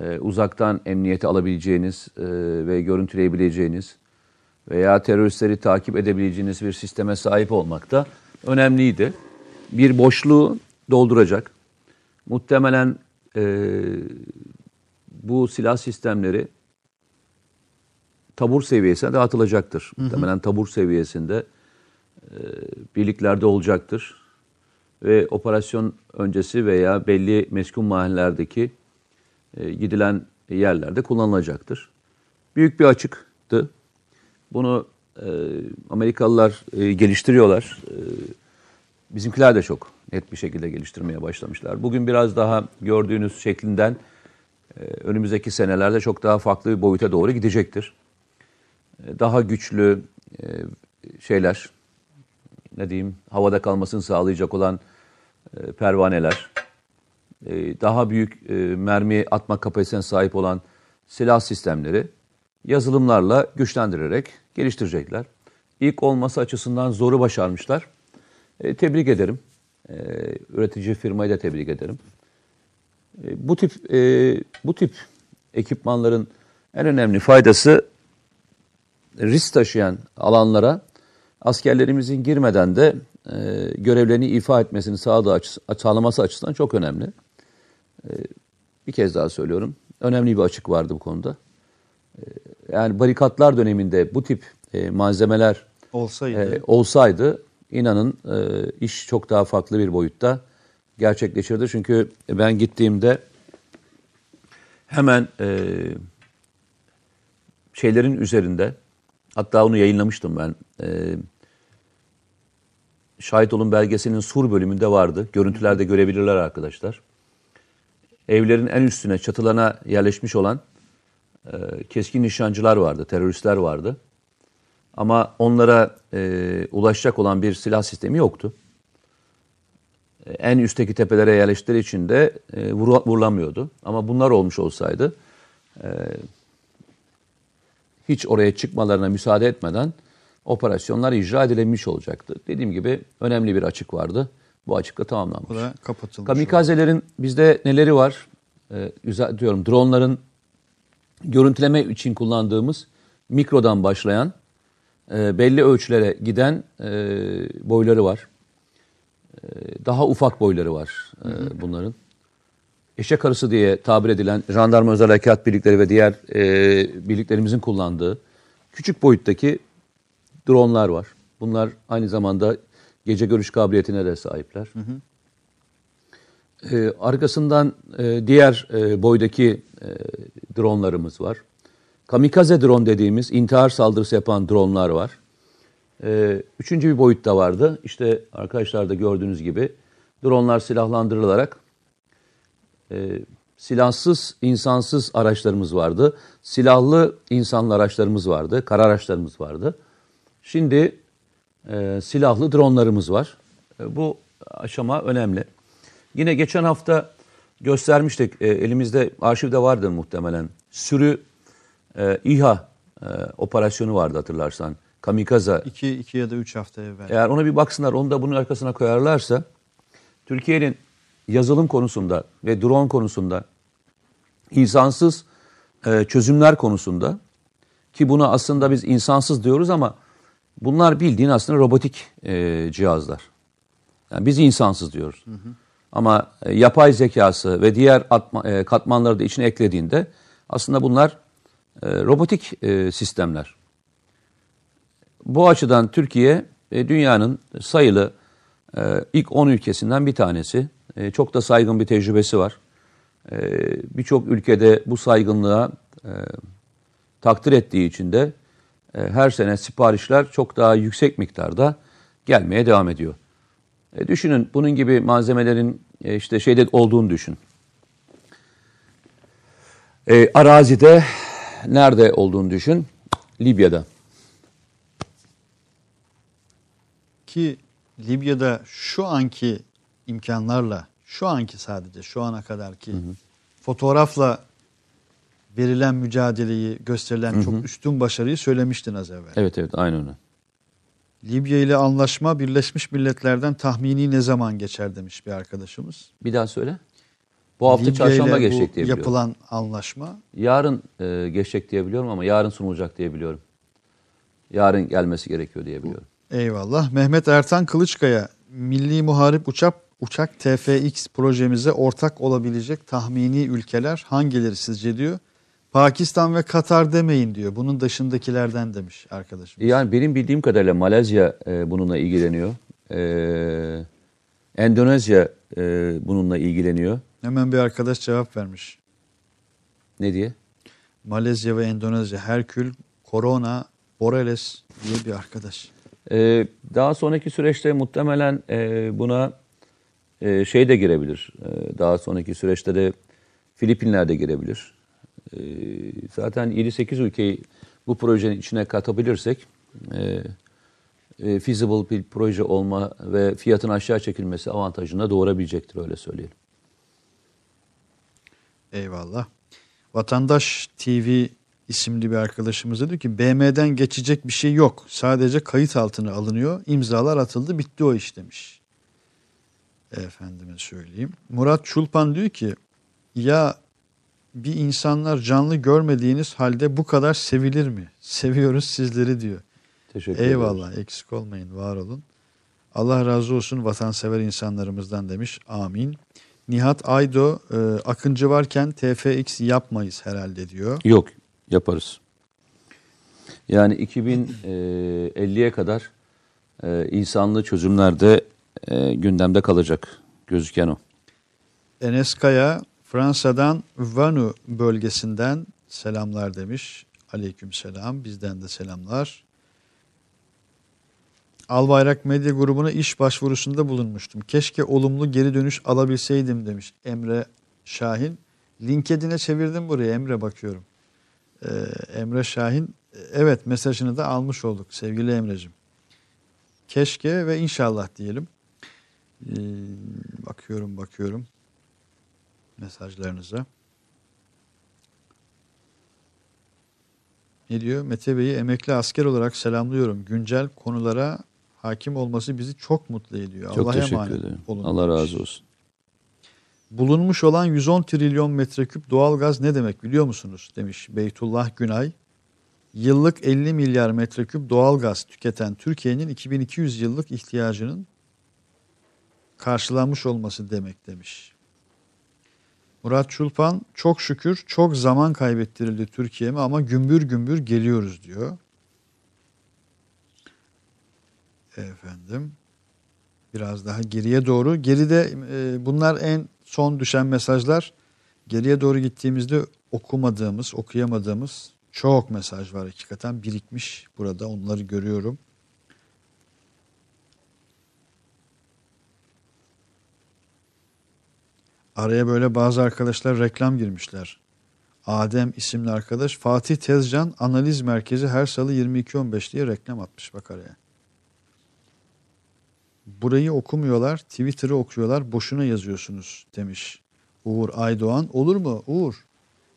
Ee, uzaktan emniyeti alabileceğiniz e, ve görüntüleyebileceğiniz veya teröristleri takip edebileceğiniz bir sisteme sahip olmak da önemliydi. Bir boşluğu dolduracak. Muhtemelen e, bu silah sistemleri tabur seviyesine dağıtılacaktır. Hı hı. Muhtemelen tabur seviyesinde e, birliklerde olacaktır. Ve operasyon öncesi veya belli meskun mahallelerdeki gidilen yerlerde kullanılacaktır. Büyük bir açıktı. Bunu e, Amerikalılar e, geliştiriyorlar. E, bizimkiler de çok net bir şekilde geliştirmeye başlamışlar. Bugün biraz daha gördüğünüz şeklinden e, önümüzdeki senelerde çok daha farklı bir boyuta doğru gidecektir. E, daha güçlü e, şeyler, ne diyeyim, havada kalmasını sağlayacak olan e, pervaneler, daha büyük mermi atma kapasitesine sahip olan silah sistemleri yazılımlarla güçlendirerek geliştirecekler. İlk olması açısından zoru başarmışlar. E, tebrik ederim. E, üretici firmayı da tebrik ederim. Bu tip e, bu tip ekipmanların en önemli faydası risk taşıyan alanlara askerlerimizin girmeden de e, görevlerini ifa etmesini sağladığı, sağlaması açısından çok önemli. E, bir kez daha söylüyorum. Önemli bir açık vardı bu konuda. E, yani barikatlar döneminde bu tip e, malzemeler olsaydı, e, olsaydı inanın e, iş çok daha farklı bir boyutta gerçekleşirdi. Çünkü ben gittiğimde hemen e, şeylerin üzerinde, hatta onu yayınlamıştım ben, e, Şahit Olun belgeselinin Sur bölümünde vardı. Görüntülerde görebilirler arkadaşlar. Evlerin en üstüne, çatılarına yerleşmiş olan e, keskin nişancılar vardı, teröristler vardı. Ama onlara e, ulaşacak olan bir silah sistemi yoktu. En üstteki tepelere yerleştikleri için de e, vur, vurulamıyordu. Ama bunlar olmuş olsaydı e, hiç oraya çıkmalarına müsaade etmeden operasyonlar icra edilemiş olacaktı. Dediğim gibi önemli bir açık vardı. Bu açıkla tamamlanmış. Bu da kapatılmış. Kamikazelerin oldu. Bizde neleri var? E, diyorum, dronların görüntüleme için kullandığımız mikrodan başlayan e, belli ölçülere giden e, boyları var. Daha ufak boyları var hı hı. bunların. Eşek arısı diye tabir edilen jandarma özel harekat birlikleri ve diğer e, birliklerimizin kullandığı küçük boyuttaki dronlar var. Bunlar aynı zamanda gece görüş kabiliyetine de sahipler. Hı hı. E, arkasından e, diğer e, boydaki e, dronlarımız var. Kamikaze drone dediğimiz intihar saldırısı yapan dronlar var. Ee, üçüncü bir boyut da vardı. İşte arkadaşlar da gördüğünüz gibi dronlar silahlandırılarak e, silahsız, insansız araçlarımız vardı. Silahlı insanlı araçlarımız vardı. Kara araçlarımız vardı. Şimdi e, silahlı dronlarımız var. E, bu aşama önemli. Yine geçen hafta göstermiştik. E, elimizde arşivde vardır muhtemelen. Sürü e, İHA e, operasyonu vardı hatırlarsan. Kamikaze. İki, iki ya da üç hafta evvel. Eğer ona bir baksınlar, onu da bunun arkasına koyarlarsa, Türkiye'nin yazılım konusunda ve drone konusunda, insansız e, çözümler konusunda, ki buna aslında biz insansız diyoruz ama bunlar bildiğin aslında robotik e, cihazlar. Yani biz insansız diyoruz. Hı hı. Ama e, yapay zekası ve diğer atma, e, katmanları da içine eklediğinde aslında bunlar e, robotik e, sistemler. Bu açıdan Türkiye dünyanın sayılı ilk on ülkesinden bir tanesi. Çok da saygın bir tecrübesi var. Birçok ülkede bu saygınlığa takdir ettiği için de her sene siparişler çok daha yüksek miktarda gelmeye devam ediyor. Düşünün bunun gibi malzemelerin işte şeyde olduğunu düşün. Arazide nerede olduğunu düşün? Libya'da. Ki Libya'da şu anki imkanlarla, şu anki sadece şu ana kadarki hı hı. fotoğrafla verilen mücadeleyi gösterilen hı hı. çok üstün başarıyı söylemiştin az evvel. Evet evet aynı öyle. Libya ile anlaşma Birleşmiş Milletler'den tahmini ne zaman geçer demiş bir arkadaşımız. Bir daha söyle. Bu hafta Libya çarşamba geçecek diye biliyorum. Yapılan anlaşma. Yarın e, geçecek diye biliyorum ama yarın sunulacak diye biliyorum. Yarın gelmesi gerekiyor diye biliyorum. Bu. Eyvallah. Mehmet Ertan Kılıçkaya, milli muharip uçak, uçak T F X projemize ortak olabilecek tahmini ülkeler hangileri sizce diyor. Pakistan ve Katar demeyin diyor. Bunun dışındakilerden demiş arkadaşım. Yani benim bildiğim kadarıyla Malezya e, bununla ilgileniyor. E, Endonezya e, bununla ilgileniyor. Hemen bir arkadaş cevap vermiş. Ne diye? Malezya ve Endonezya, Herkül, Corona, Boreles diye bir arkadaş. Ee, daha sonraki süreçte muhtemelen e, buna e, şey de girebilir. E, daha sonraki süreçte de Filipinler de girebilir. E, zaten yedi sekiz ülkeyi bu projenin içine katabilirsek e, e, feasible bir proje olma ve fiyatın aşağı çekilmesi avantajına doğurabilecektir, öyle söyleyelim. Eyvallah. Vatandaş T V isimli bir arkadaşımız dedi ki B M'den geçecek bir şey yok. Sadece kayıt altına alınıyor. İmzalar atıldı, bitti o iş demiş. Efendime söyleyeyim. Murat Çulpan diyor ki Ya bir insanlar canlı görmediğiniz halde bu kadar sevilir mi? Seviyoruz sizleri diyor. Teşekkür ederim. Eyvallah, eksik olmayın, var olun. Allah razı olsun vatansever insanlarımızdan demiş. Amin. Nihat Aydo, e, Akıncı varken T F X yapmayız herhalde diyor. Yok, yaparız. Yani iki bin elliye kadar e, insanlı çözümlerde e, gündemde kalacak gözüken o. Enes Kaya, Fransa'dan Vanu bölgesinden selamlar demiş. Aleyküm selam, bizden de selamlar. Albayrak Medya Grubu'na iş başvurusunda bulunmuştum. Keşke olumlu geri dönüş alabilseydim demiş Emre Şahin. LinkedIn'e çevirdim buraya Emre, bakıyorum. Ee, Emre Şahin, evet, mesajını da almış olduk sevgili Emre'cim. Keşke ve inşallah diyelim. Ee, bakıyorum bakıyorum mesajlarınıza. Ne diyor? Mete Bey'i emekli asker olarak selamlıyorum. Güncel konulara hakim olması bizi çok mutlu ediyor. Çok Allah'a emanet olun. Allah razı olsun. Bulunmuş olan yüz on trilyon metreküp doğalgaz ne demek biliyor musunuz? Demiş Beytullah Günay. Yıllık elli milyar metreküp doğalgaz tüketen Türkiye'nin iki bin iki yüz yıllık ihtiyacının karşılanmış olması demek demiş. Murat Çulpan, çok şükür çok zaman kaybettirildi Türkiye'me ama gümbür gümbür geliyoruz diyor. Efendim, biraz daha geriye doğru. Geride e, bunlar en son düşen mesajlar. Geriye doğru gittiğimizde okumadığımız, okuyamadığımız çok mesaj var hakikaten, birikmiş burada, onları görüyorum. Araya böyle bazı arkadaşlar reklam girmişler. Adem isimli arkadaş, Fatih Tezcan Analiz Merkezi her salı yirmi iki on beş diye reklam atmış, bak araya. Burayı okumuyorlar, Twitter'ı okuyorlar, boşuna yazıyorsunuz demiş Uğur Aydoğan. Olur mu Uğur?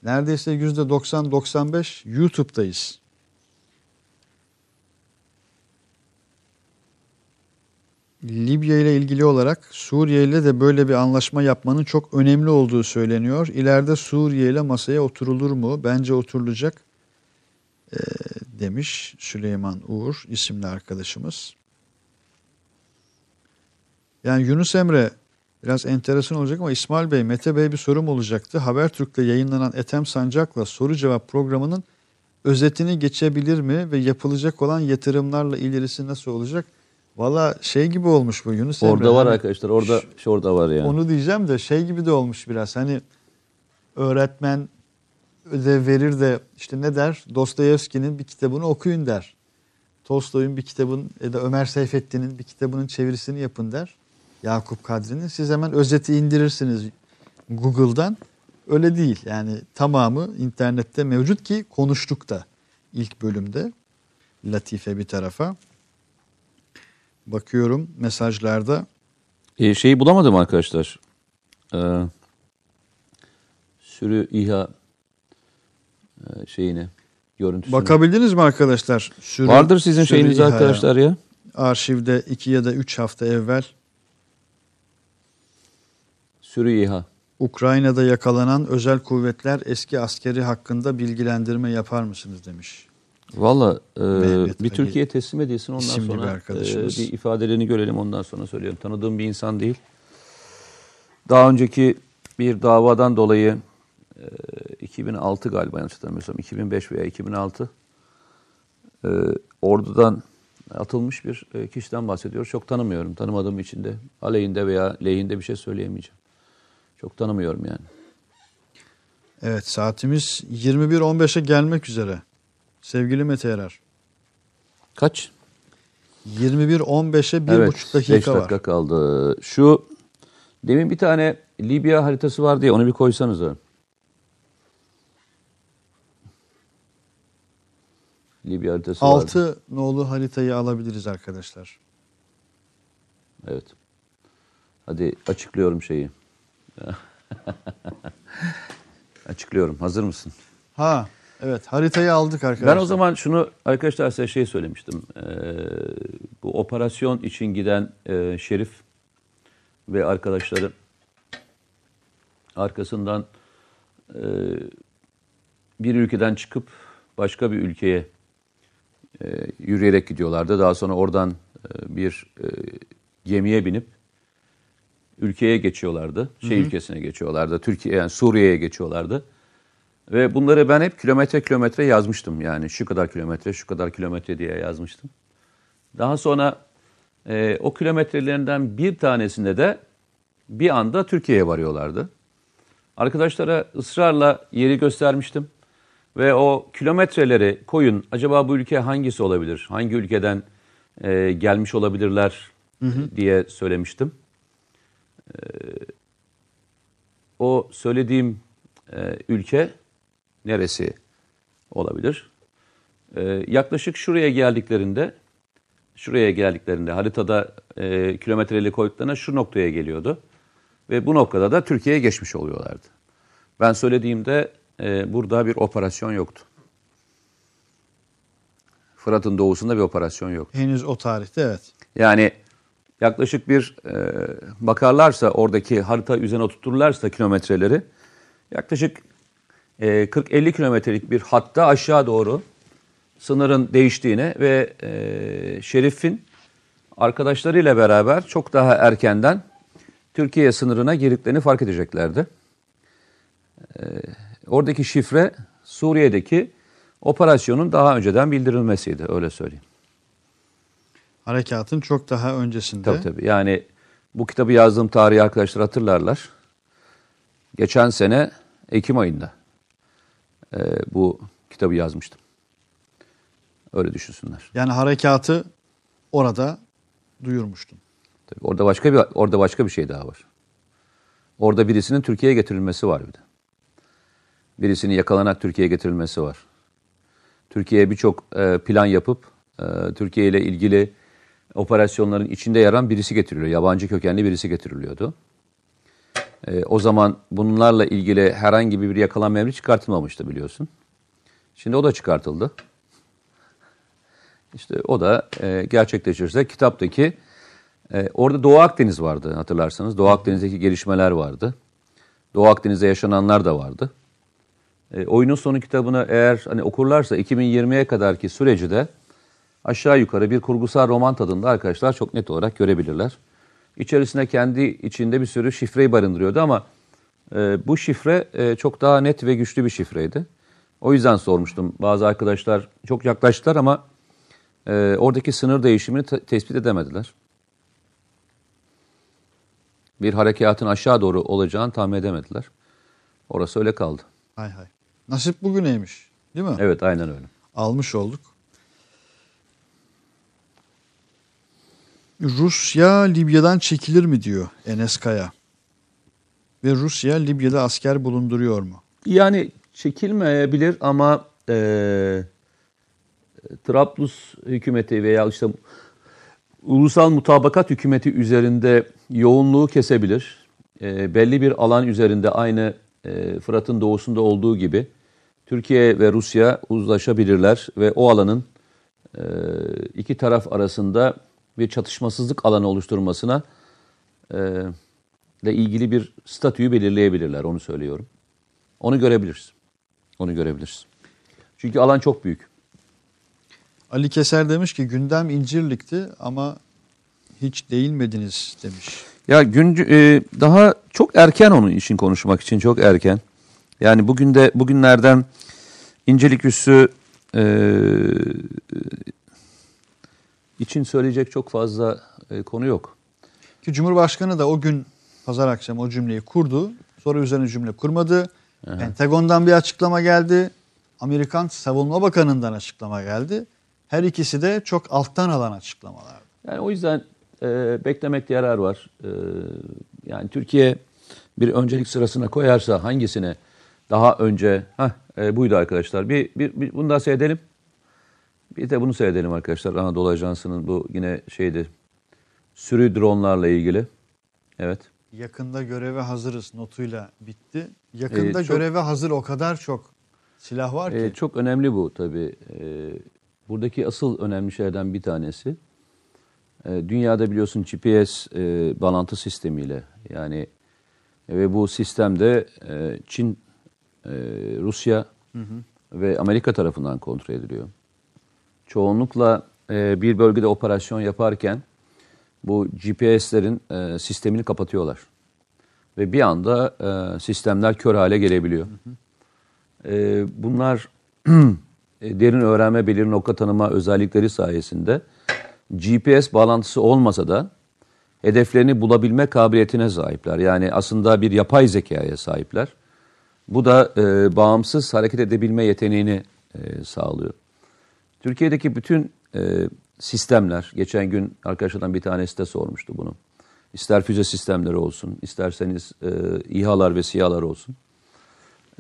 Neredeyse yüzde doksan doksan beş YouTube'dayız. Libya ile ilgili olarak Suriye ile de böyle bir anlaşma yapmanın çok önemli olduğu söyleniyor. İleride Suriye ile masaya oturulur mu? Bence oturulacak e, demiş Süleyman Uğur isimli arkadaşımız. Yani Yunus Emre, biraz enteresan olacak ama İsmail Bey, Mete Bey, bir sorum olacaktı. Habertürk'te yayınlanan Ethem Sancak'la soru cevap programının özetini geçebilir mi ve yapılacak olan yatırımlarla ilerisi nasıl olacak? Valla şey gibi olmuş bu Yunus Emre. Orada var arkadaşlar, orada şu, orada var yani. Onu diyeceğim de şey gibi de olmuş biraz, hani öğretmen ödev verir de işte ne der? Dostoyevski'nin bir kitabını okuyun der. Tolstoy'un bir kitabın ya da Ömer Seyfettin'in bir kitabının çevirisini yapın der. Yakup Kadri'nin. Siz hemen özeti indirirsiniz Google'dan. Öyle değil yani, tamamı internette mevcut ki konuştuk da ilk bölümde. Latife bir tarafa. Bakıyorum mesajlarda. E, şeyi bulamadım arkadaşlar. Ee, sürü İHA şeyini, görüntüsünü. Bakabildiniz mi arkadaşlar? Sürü, vardır sizin şeyiniz İHA'ya arkadaşlar ya. Arşivde iki ya da üç hafta evvel. Sürü İHA. Ukrayna'da yakalanan özel kuvvetler eski askeri hakkında bilgilendirme yapar mısınız demiş. Valla e, bir Türkiye teslim edilsin, ondan sonra bir, e, bir ifadelerini görelim, ondan sonra söylüyorum. Tanıdığım bir insan değil. Daha önceki bir davadan dolayı e, iki bin altı galiba, yanlış hatırlamıyorsam iki bin beş veya iki bin altı e, ordudan atılmış bir e, kişiden bahsediyoruz. Çok tanımıyorum. Tanımadığım için de aleyhinde veya lehinde bir şey söyleyemeyeceğim. Çok tanımıyorum yani. Evet, saatimiz yirmi bir on beşe gelmek üzere. Sevgili Mete Erer. Kaç? yirmi bir on beşe bir buçuk evet, dakika, dakika var. beş dakika kaldı. Şu demin bir tane Libya haritası var diye, onu bir koysanıza. Libya haritası var. altı nolu haritayı alabiliriz arkadaşlar. Evet. Hadi açıklıyorum şeyi. Açıklıyorum. Hazır mısın? Ha. Evet, haritayı aldık arkadaşlar. Ben o zaman şunu arkadaşlar size şey söylemiştim. Ee, bu operasyon için giden e, Şerif ve arkadaşları, arkasından bir ülkeden çıkıp başka bir ülkeye yürüyerek gidiyorlardı. Daha sonra oradan bir gemiye binip ülkeye geçiyorlardı. Şey hı hı. ülkesine geçiyorlardı. Türkiye, yani Suriye'ye geçiyorlardı. Ve bunları ben hep kilometre kilometre yazmıştım. Yani şu kadar kilometre, şu kadar kilometre diye yazmıştım. Daha sonra e, o kilometrelerinden bir tanesinde de bir anda Türkiye'ye varıyorlardı. Arkadaşlara ısrarla yeri göstermiştim. Ve o kilometreleri koyun, acaba bu ülke hangisi olabilir? Hangi ülkeden e, gelmiş olabilirler hı hı. diye söylemiştim. E, o söylediğim e, ülke neresi olabilir? E, yaklaşık şuraya geldiklerinde, şuraya geldiklerinde haritada e, kilometreyle koyduklarına şu noktaya geliyordu. Ve bu noktada da Türkiye'ye geçmiş oluyorlardı. Ben söylediğimde e, burada bir operasyon yoktu. Fırat'ın doğusunda bir operasyon yoktu. Henüz o tarihte evet. Yani yaklaşık bir e, bakarlarsa oradaki harita üzerine oturturlarsa kilometreleri yaklaşık e, kırk elli kilometrelik bir hatta aşağı doğru sınırın değiştiğine ve e, Şerif'in arkadaşlarıyla beraber çok daha erkenden Türkiye sınırına girdiklerini fark edeceklerdi. E, oradaki şifre Suriye'deki operasyonun daha önceden bildirilmesiydi, öyle söyleyeyim. Harekatın çok daha öncesinde. Tabii tabii. Yani bu kitabı yazdığım tarihi arkadaşlar hatırlarlar. Geçen sene Ekim ayında e, bu kitabı yazmıştım. Öyle düşünsünler. Yani harekatı orada duyurmuştum. Tabii orada başka bir orada başka bir şey daha var. Orada birisinin Türkiye'ye getirilmesi var bir de. Birisinin yakalanarak Türkiye'ye getirilmesi var. Türkiye'ye birçok e, plan yapıp e, Türkiye ile ilgili operasyonların içinde yer alan birisi getiriliyor. Yabancı kökenli birisi getiriliyordu. E, o zaman bunlarla ilgili herhangi bir yakalanma emri çıkartılmamıştı biliyorsun. Şimdi o da çıkartıldı. İşte o da e, gerçekleşirse kitaptaki, e, orada Doğu Akdeniz vardı hatırlarsanız. Doğu Akdeniz'deki gelişmeler vardı. Doğu Akdeniz'de yaşananlar da vardı. E, Oyunun Sonu kitabını eğer hani okurlarsa iki bin yirmiye kadarki süreci de aşağı yukarı bir kurgusal roman tadında arkadaşlar çok net olarak görebilirler. İçerisinde kendi içinde bir sürü şifreyi barındırıyordu ama e, bu şifre e, çok daha net ve güçlü bir şifreydi. O yüzden sormuştum. Bazı arkadaşlar çok yaklaştılar ama E, oradaki sınır değişimini t- tespit edemediler. Bir harekatın aşağı doğru olacağını tahmin edemediler. Orası öyle kaldı. Hay hay. Nasip bugüneymiş, değil mi? Evet, aynen öyle. Almış olduk. Rusya Libya'dan çekilir mi diyor Enes Kaya. Ve Rusya Libya'da asker bulunduruyor mu? Yani çekilmeyebilir ama E... Trablus hükümeti veya işte Ulusal Mutabakat Hükümeti üzerinde yoğunluğu kesebilir. E, belli bir alan üzerinde aynı e, Fırat'ın doğusunda olduğu gibi Türkiye ve Rusya uzlaşabilirler ve o alanın e, iki taraf arasında bir çatışmasızlık alanı oluşturmasına e, ile ilgili bir statüyü belirleyebilirler. Onu söylüyorum. Onu görebiliriz. Onu görebiliriz. Çünkü alan çok büyük. Ali Keser demiş ki gündem İncirlik'ti ama hiç değinmediniz demiş. Ya gün e, daha çok erken onun için konuşmak için çok erken. Yani bugün de bugünlerden İncirlik üssü e, için söyleyecek çok fazla e, konu yok. Ki Cumhurbaşkanı da o gün pazar akşamı o cümleyi kurdu. Sonra üzerine cümle kurmadı. Aha. Pentagon'dan bir açıklama geldi. Amerikan Savunma Bakanı'ndan açıklama geldi. Her ikisi de çok alttan alan açıklamalar. Yani o yüzden e, beklemekte yarar var. E, yani Türkiye bir öncelik sırasına koyarsa hangisine daha önce heh, e, buydu arkadaşlar. Bir, bir, bir bunu da seyredelim. Bir de bunu seyredelim arkadaşlar. Anadolu Ajansı'nın bu yine şeydi. Sürü dronlarla ilgili. Evet. Yakında göreve hazırız notuyla bitti. Yakında e, çok, göreve hazır o kadar çok silah var ki. E, çok önemli bu tabii. E, Buradaki asıl önemli şeylerden bir tanesi, dünyada biliyorsun G P S e, bağlantı sistemiyle yani ve bu sistemde e, Çin e, Rusya hı hı. ve Amerika tarafından kontrol ediliyor. Çoğunlukla e, bir bölgede operasyon yaparken bu G P S'lerin e, sistemini kapatıyorlar. Ve bir anda e, sistemler kör hale gelebiliyor. Hı hı. E, bunlar e, derin öğrenme, belirli nokta tanıma özellikleri sayesinde G P S bağlantısı olmasa da hedeflerini bulabilme kabiliyetine sahipler. Yani aslında bir yapay zekaya sahipler. Bu da e, bağımsız hareket edebilme yeteneğini e, sağlıyor. Türkiye'deki bütün e, sistemler, geçen gün arkadaşlardan bir tanesi de sormuştu bunu. İster füze sistemleri olsun, isterseniz e, İHA'lar ve SİHA'lar olsun.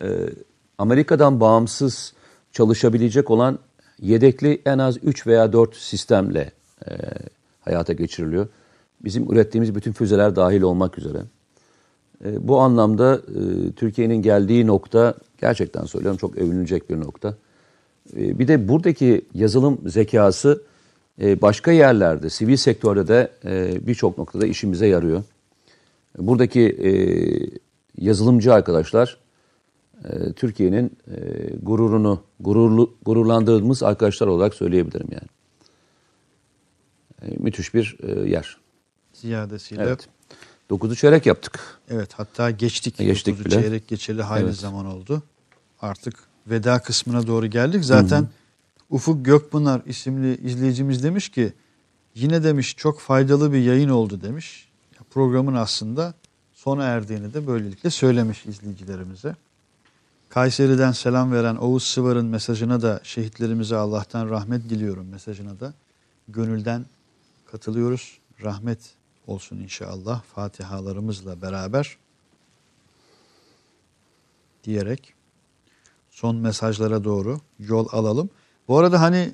E, Amerika'dan bağımsız çalışabilecek olan yedekli en az üç veya dört sistemle e, hayata geçiriliyor. Bizim ürettiğimiz bütün füzeler dahil olmak üzere. E, bu anlamda e, Türkiye'nin geldiği nokta, gerçekten söylüyorum, çok övünülecek bir nokta. E, bir de buradaki yazılım zekası e, başka yerlerde, sivil sektörde de e, birçok noktada işimize yarıyor. Buradaki e, yazılımcı arkadaşlar, e, Türkiye'nin e, gururunu, gururlu, gururlandırdığımız arkadaşlar olarak söyleyebilirim yani. E, müthiş bir e, yer. Ziyadesiyle. Evet. dokuzu çeyrek yaptık. Evet, hatta geçtik. geçtik dokuzu bile. Çeyrek geçeli hayli evet. zaman oldu. Artık veda kısmına doğru geldik. Zaten hı hı. Ufuk Gökpınar isimli izleyicimiz demiş ki, yine demiş çok faydalı bir yayın oldu demiş. Programın aslında sona erdiğini de böylelikle söylemiş izleyicilerimize. Kayseri'den selam veren Oğuz Sıvar'ın mesajına da, şehitlerimize Allah'tan rahmet diliyorum mesajına da gönülden katılıyoruz. Rahmet olsun inşallah fatihalarımızla beraber diyerek son mesajlara doğru yol alalım. Bu arada hani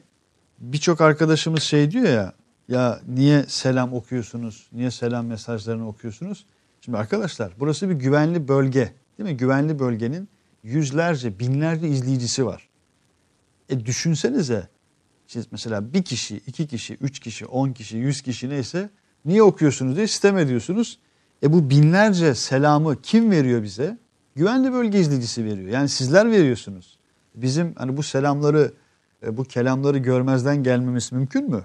birçok arkadaşımız şey diyor ya, ya niye selam okuyorsunuz, niye selam mesajlarını okuyorsunuz? Şimdi arkadaşlar, burası bir güvenli bölge değil mi? Güvenli bölgenin yüzlerce, binlerce izleyicisi var. E düşünsenize, mesela bir kişi, iki kişi, üç kişi, on kişi, yüz kişi neyse, niye okuyorsunuz diye sistem ediyorsunuz. E bu binlerce selamı kim veriyor bize? Güvenli bölge izleyicisi veriyor. Yani sizler veriyorsunuz. Bizim hani bu selamları, bu kelamları görmezden gelmemiz mümkün mü?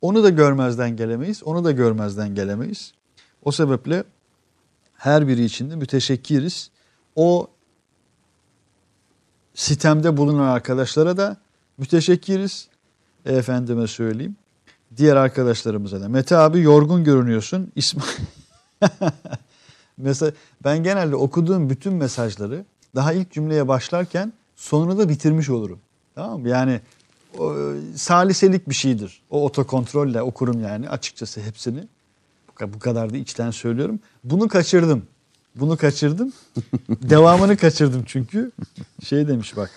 Onu da görmezden gelemeyiz. Onu da görmezden gelemeyiz. O sebeple her biri için de müteşekkiriz. O sistemde bulunan arkadaşlara da müteşekkiriz. Efendime söyleyeyim. Diğer arkadaşlarımıza da. Mete abi yorgun görünüyorsun. İsmail. Mesela ben genelde okuduğum bütün mesajları daha ilk cümleye başlarken sonunu da bitirmiş olurum. Tamam mı? Yani o, saliselik bir şeydir. O otokontrolle okurum yani açıkçası hepsini. Bu kadar da içten söylüyorum. Bunu kaçırdım. Bunu kaçırdım. Devamını kaçırdım çünkü. Şey demiş bak.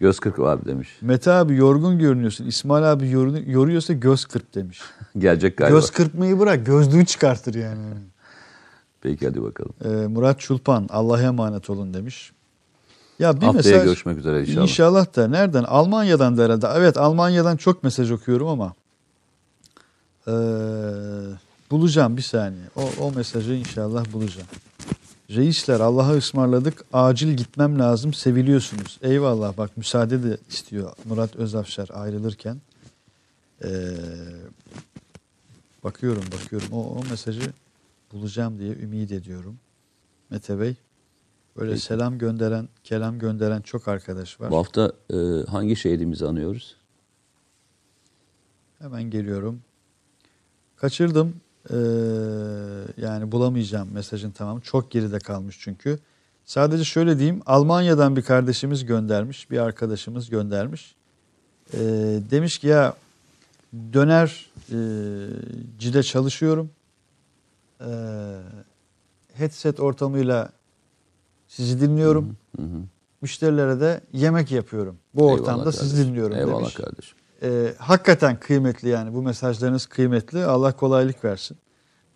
Göz kırk abi demiş. Mete abi yorgun görünüyorsun. İsmail abi yorun, yoruyorsa göz kırp demiş. Gelecek galiba. Göz kırpmayı bırak, gözlüğü çıkartır yani. Peki hadi bakalım. Ee, Murat Çulpan, Allah'a emanet olun demiş. Ya bir haftaya mesaj, görüşmek üzere inşallah. İnşallah da nereden? Almanya'dan da herhalde. Evet, Almanya'dan çok mesaj okuyorum ama ee, bulacağım bir saniye. O, o mesajı inşallah bulacağım. Reisler Allah'a ısmarladık, acil gitmem lazım, seviliyorsunuz. Eyvallah, bak müsaade de istiyor Murat Özafşar ayrılırken. Ee, bakıyorum bakıyorum o, o mesajı bulacağım diye ümit ediyorum. Mete Bey, böyle peki, selam gönderen, kelam gönderen çok arkadaş var. Bu hafta e, hangi şehidimizi anıyoruz? Hemen geliyorum. Kaçırdım. Ee, yani bulamayacağım mesajın tamamı. Çok geride kalmış çünkü. Sadece şöyle diyeyim. Almanya'dan bir kardeşimiz göndermiş. Bir arkadaşımız göndermiş. Ee, demiş ki ya döner e, cide çalışıyorum. Ee, headset ortamıyla sizi dinliyorum. Hı hı. Müşterilere de yemek yapıyorum. Bu ortamda eyvallah sizi kardeşim dinliyorum eyvallah demiş. Eyvallah kardeşim. Ee, hakikaten kıymetli yani. Bu mesajlarınız kıymetli. Allah kolaylık versin.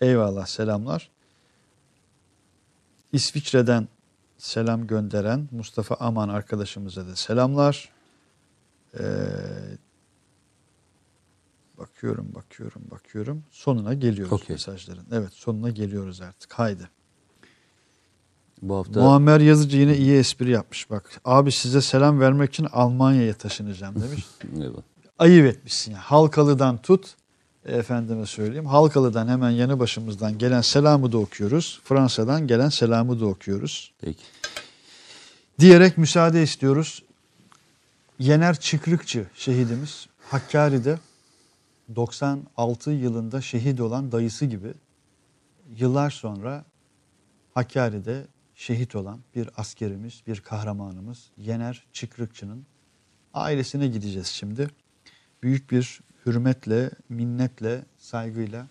Eyvallah, selamlar. İsviçre'den selam gönderen Mustafa Aman arkadaşımıza da selamlar. Ee, bakıyorum, bakıyorum, bakıyorum. Sonuna geliyoruz okay. mesajların. Evet, sonuna geliyoruz artık. Haydi. Bu hafta... Muammer Yazıcı yine iyi espri yapmış bak. Abi size selam vermek için Almanya'ya taşınacağım demiş. Evet. Ayıp etmişsin ya. Yani. Halkalı'dan tut. Efendime söyleyeyim. Halkalı'dan hemen yanı başımızdan gelen selamı da okuyoruz. Fransa'dan gelen selamı da okuyoruz. Peki. Diyerek müsaade istiyoruz. Yener Çıkrıkçı şehidimiz Hakkari'de doksan altı yılında şehit olan dayısı gibi yıllar sonra Hakkari'de şehit olan bir askerimiz, bir kahramanımız Yener Çıkrıkçı'nın ailesine gideceğiz şimdi. Büyük bir hürmetle, minnetle, saygıyla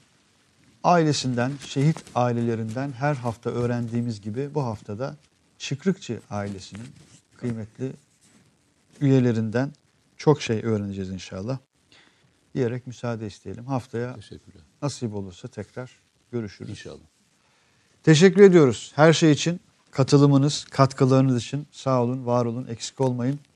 ailesinden, şehit ailelerinden her hafta öğrendiğimiz gibi bu haftada Çıkrıkçı ailesinin kıymetli üyelerinden çok şey öğreneceğiz inşallah diyerek müsaade isteyelim. Haftaya nasip olursa tekrar görüşürüz. İnşallah. Teşekkür ediyoruz her şey için, katılımınız, katkılarınız için. Sağ olun, var olun, eksik olmayın.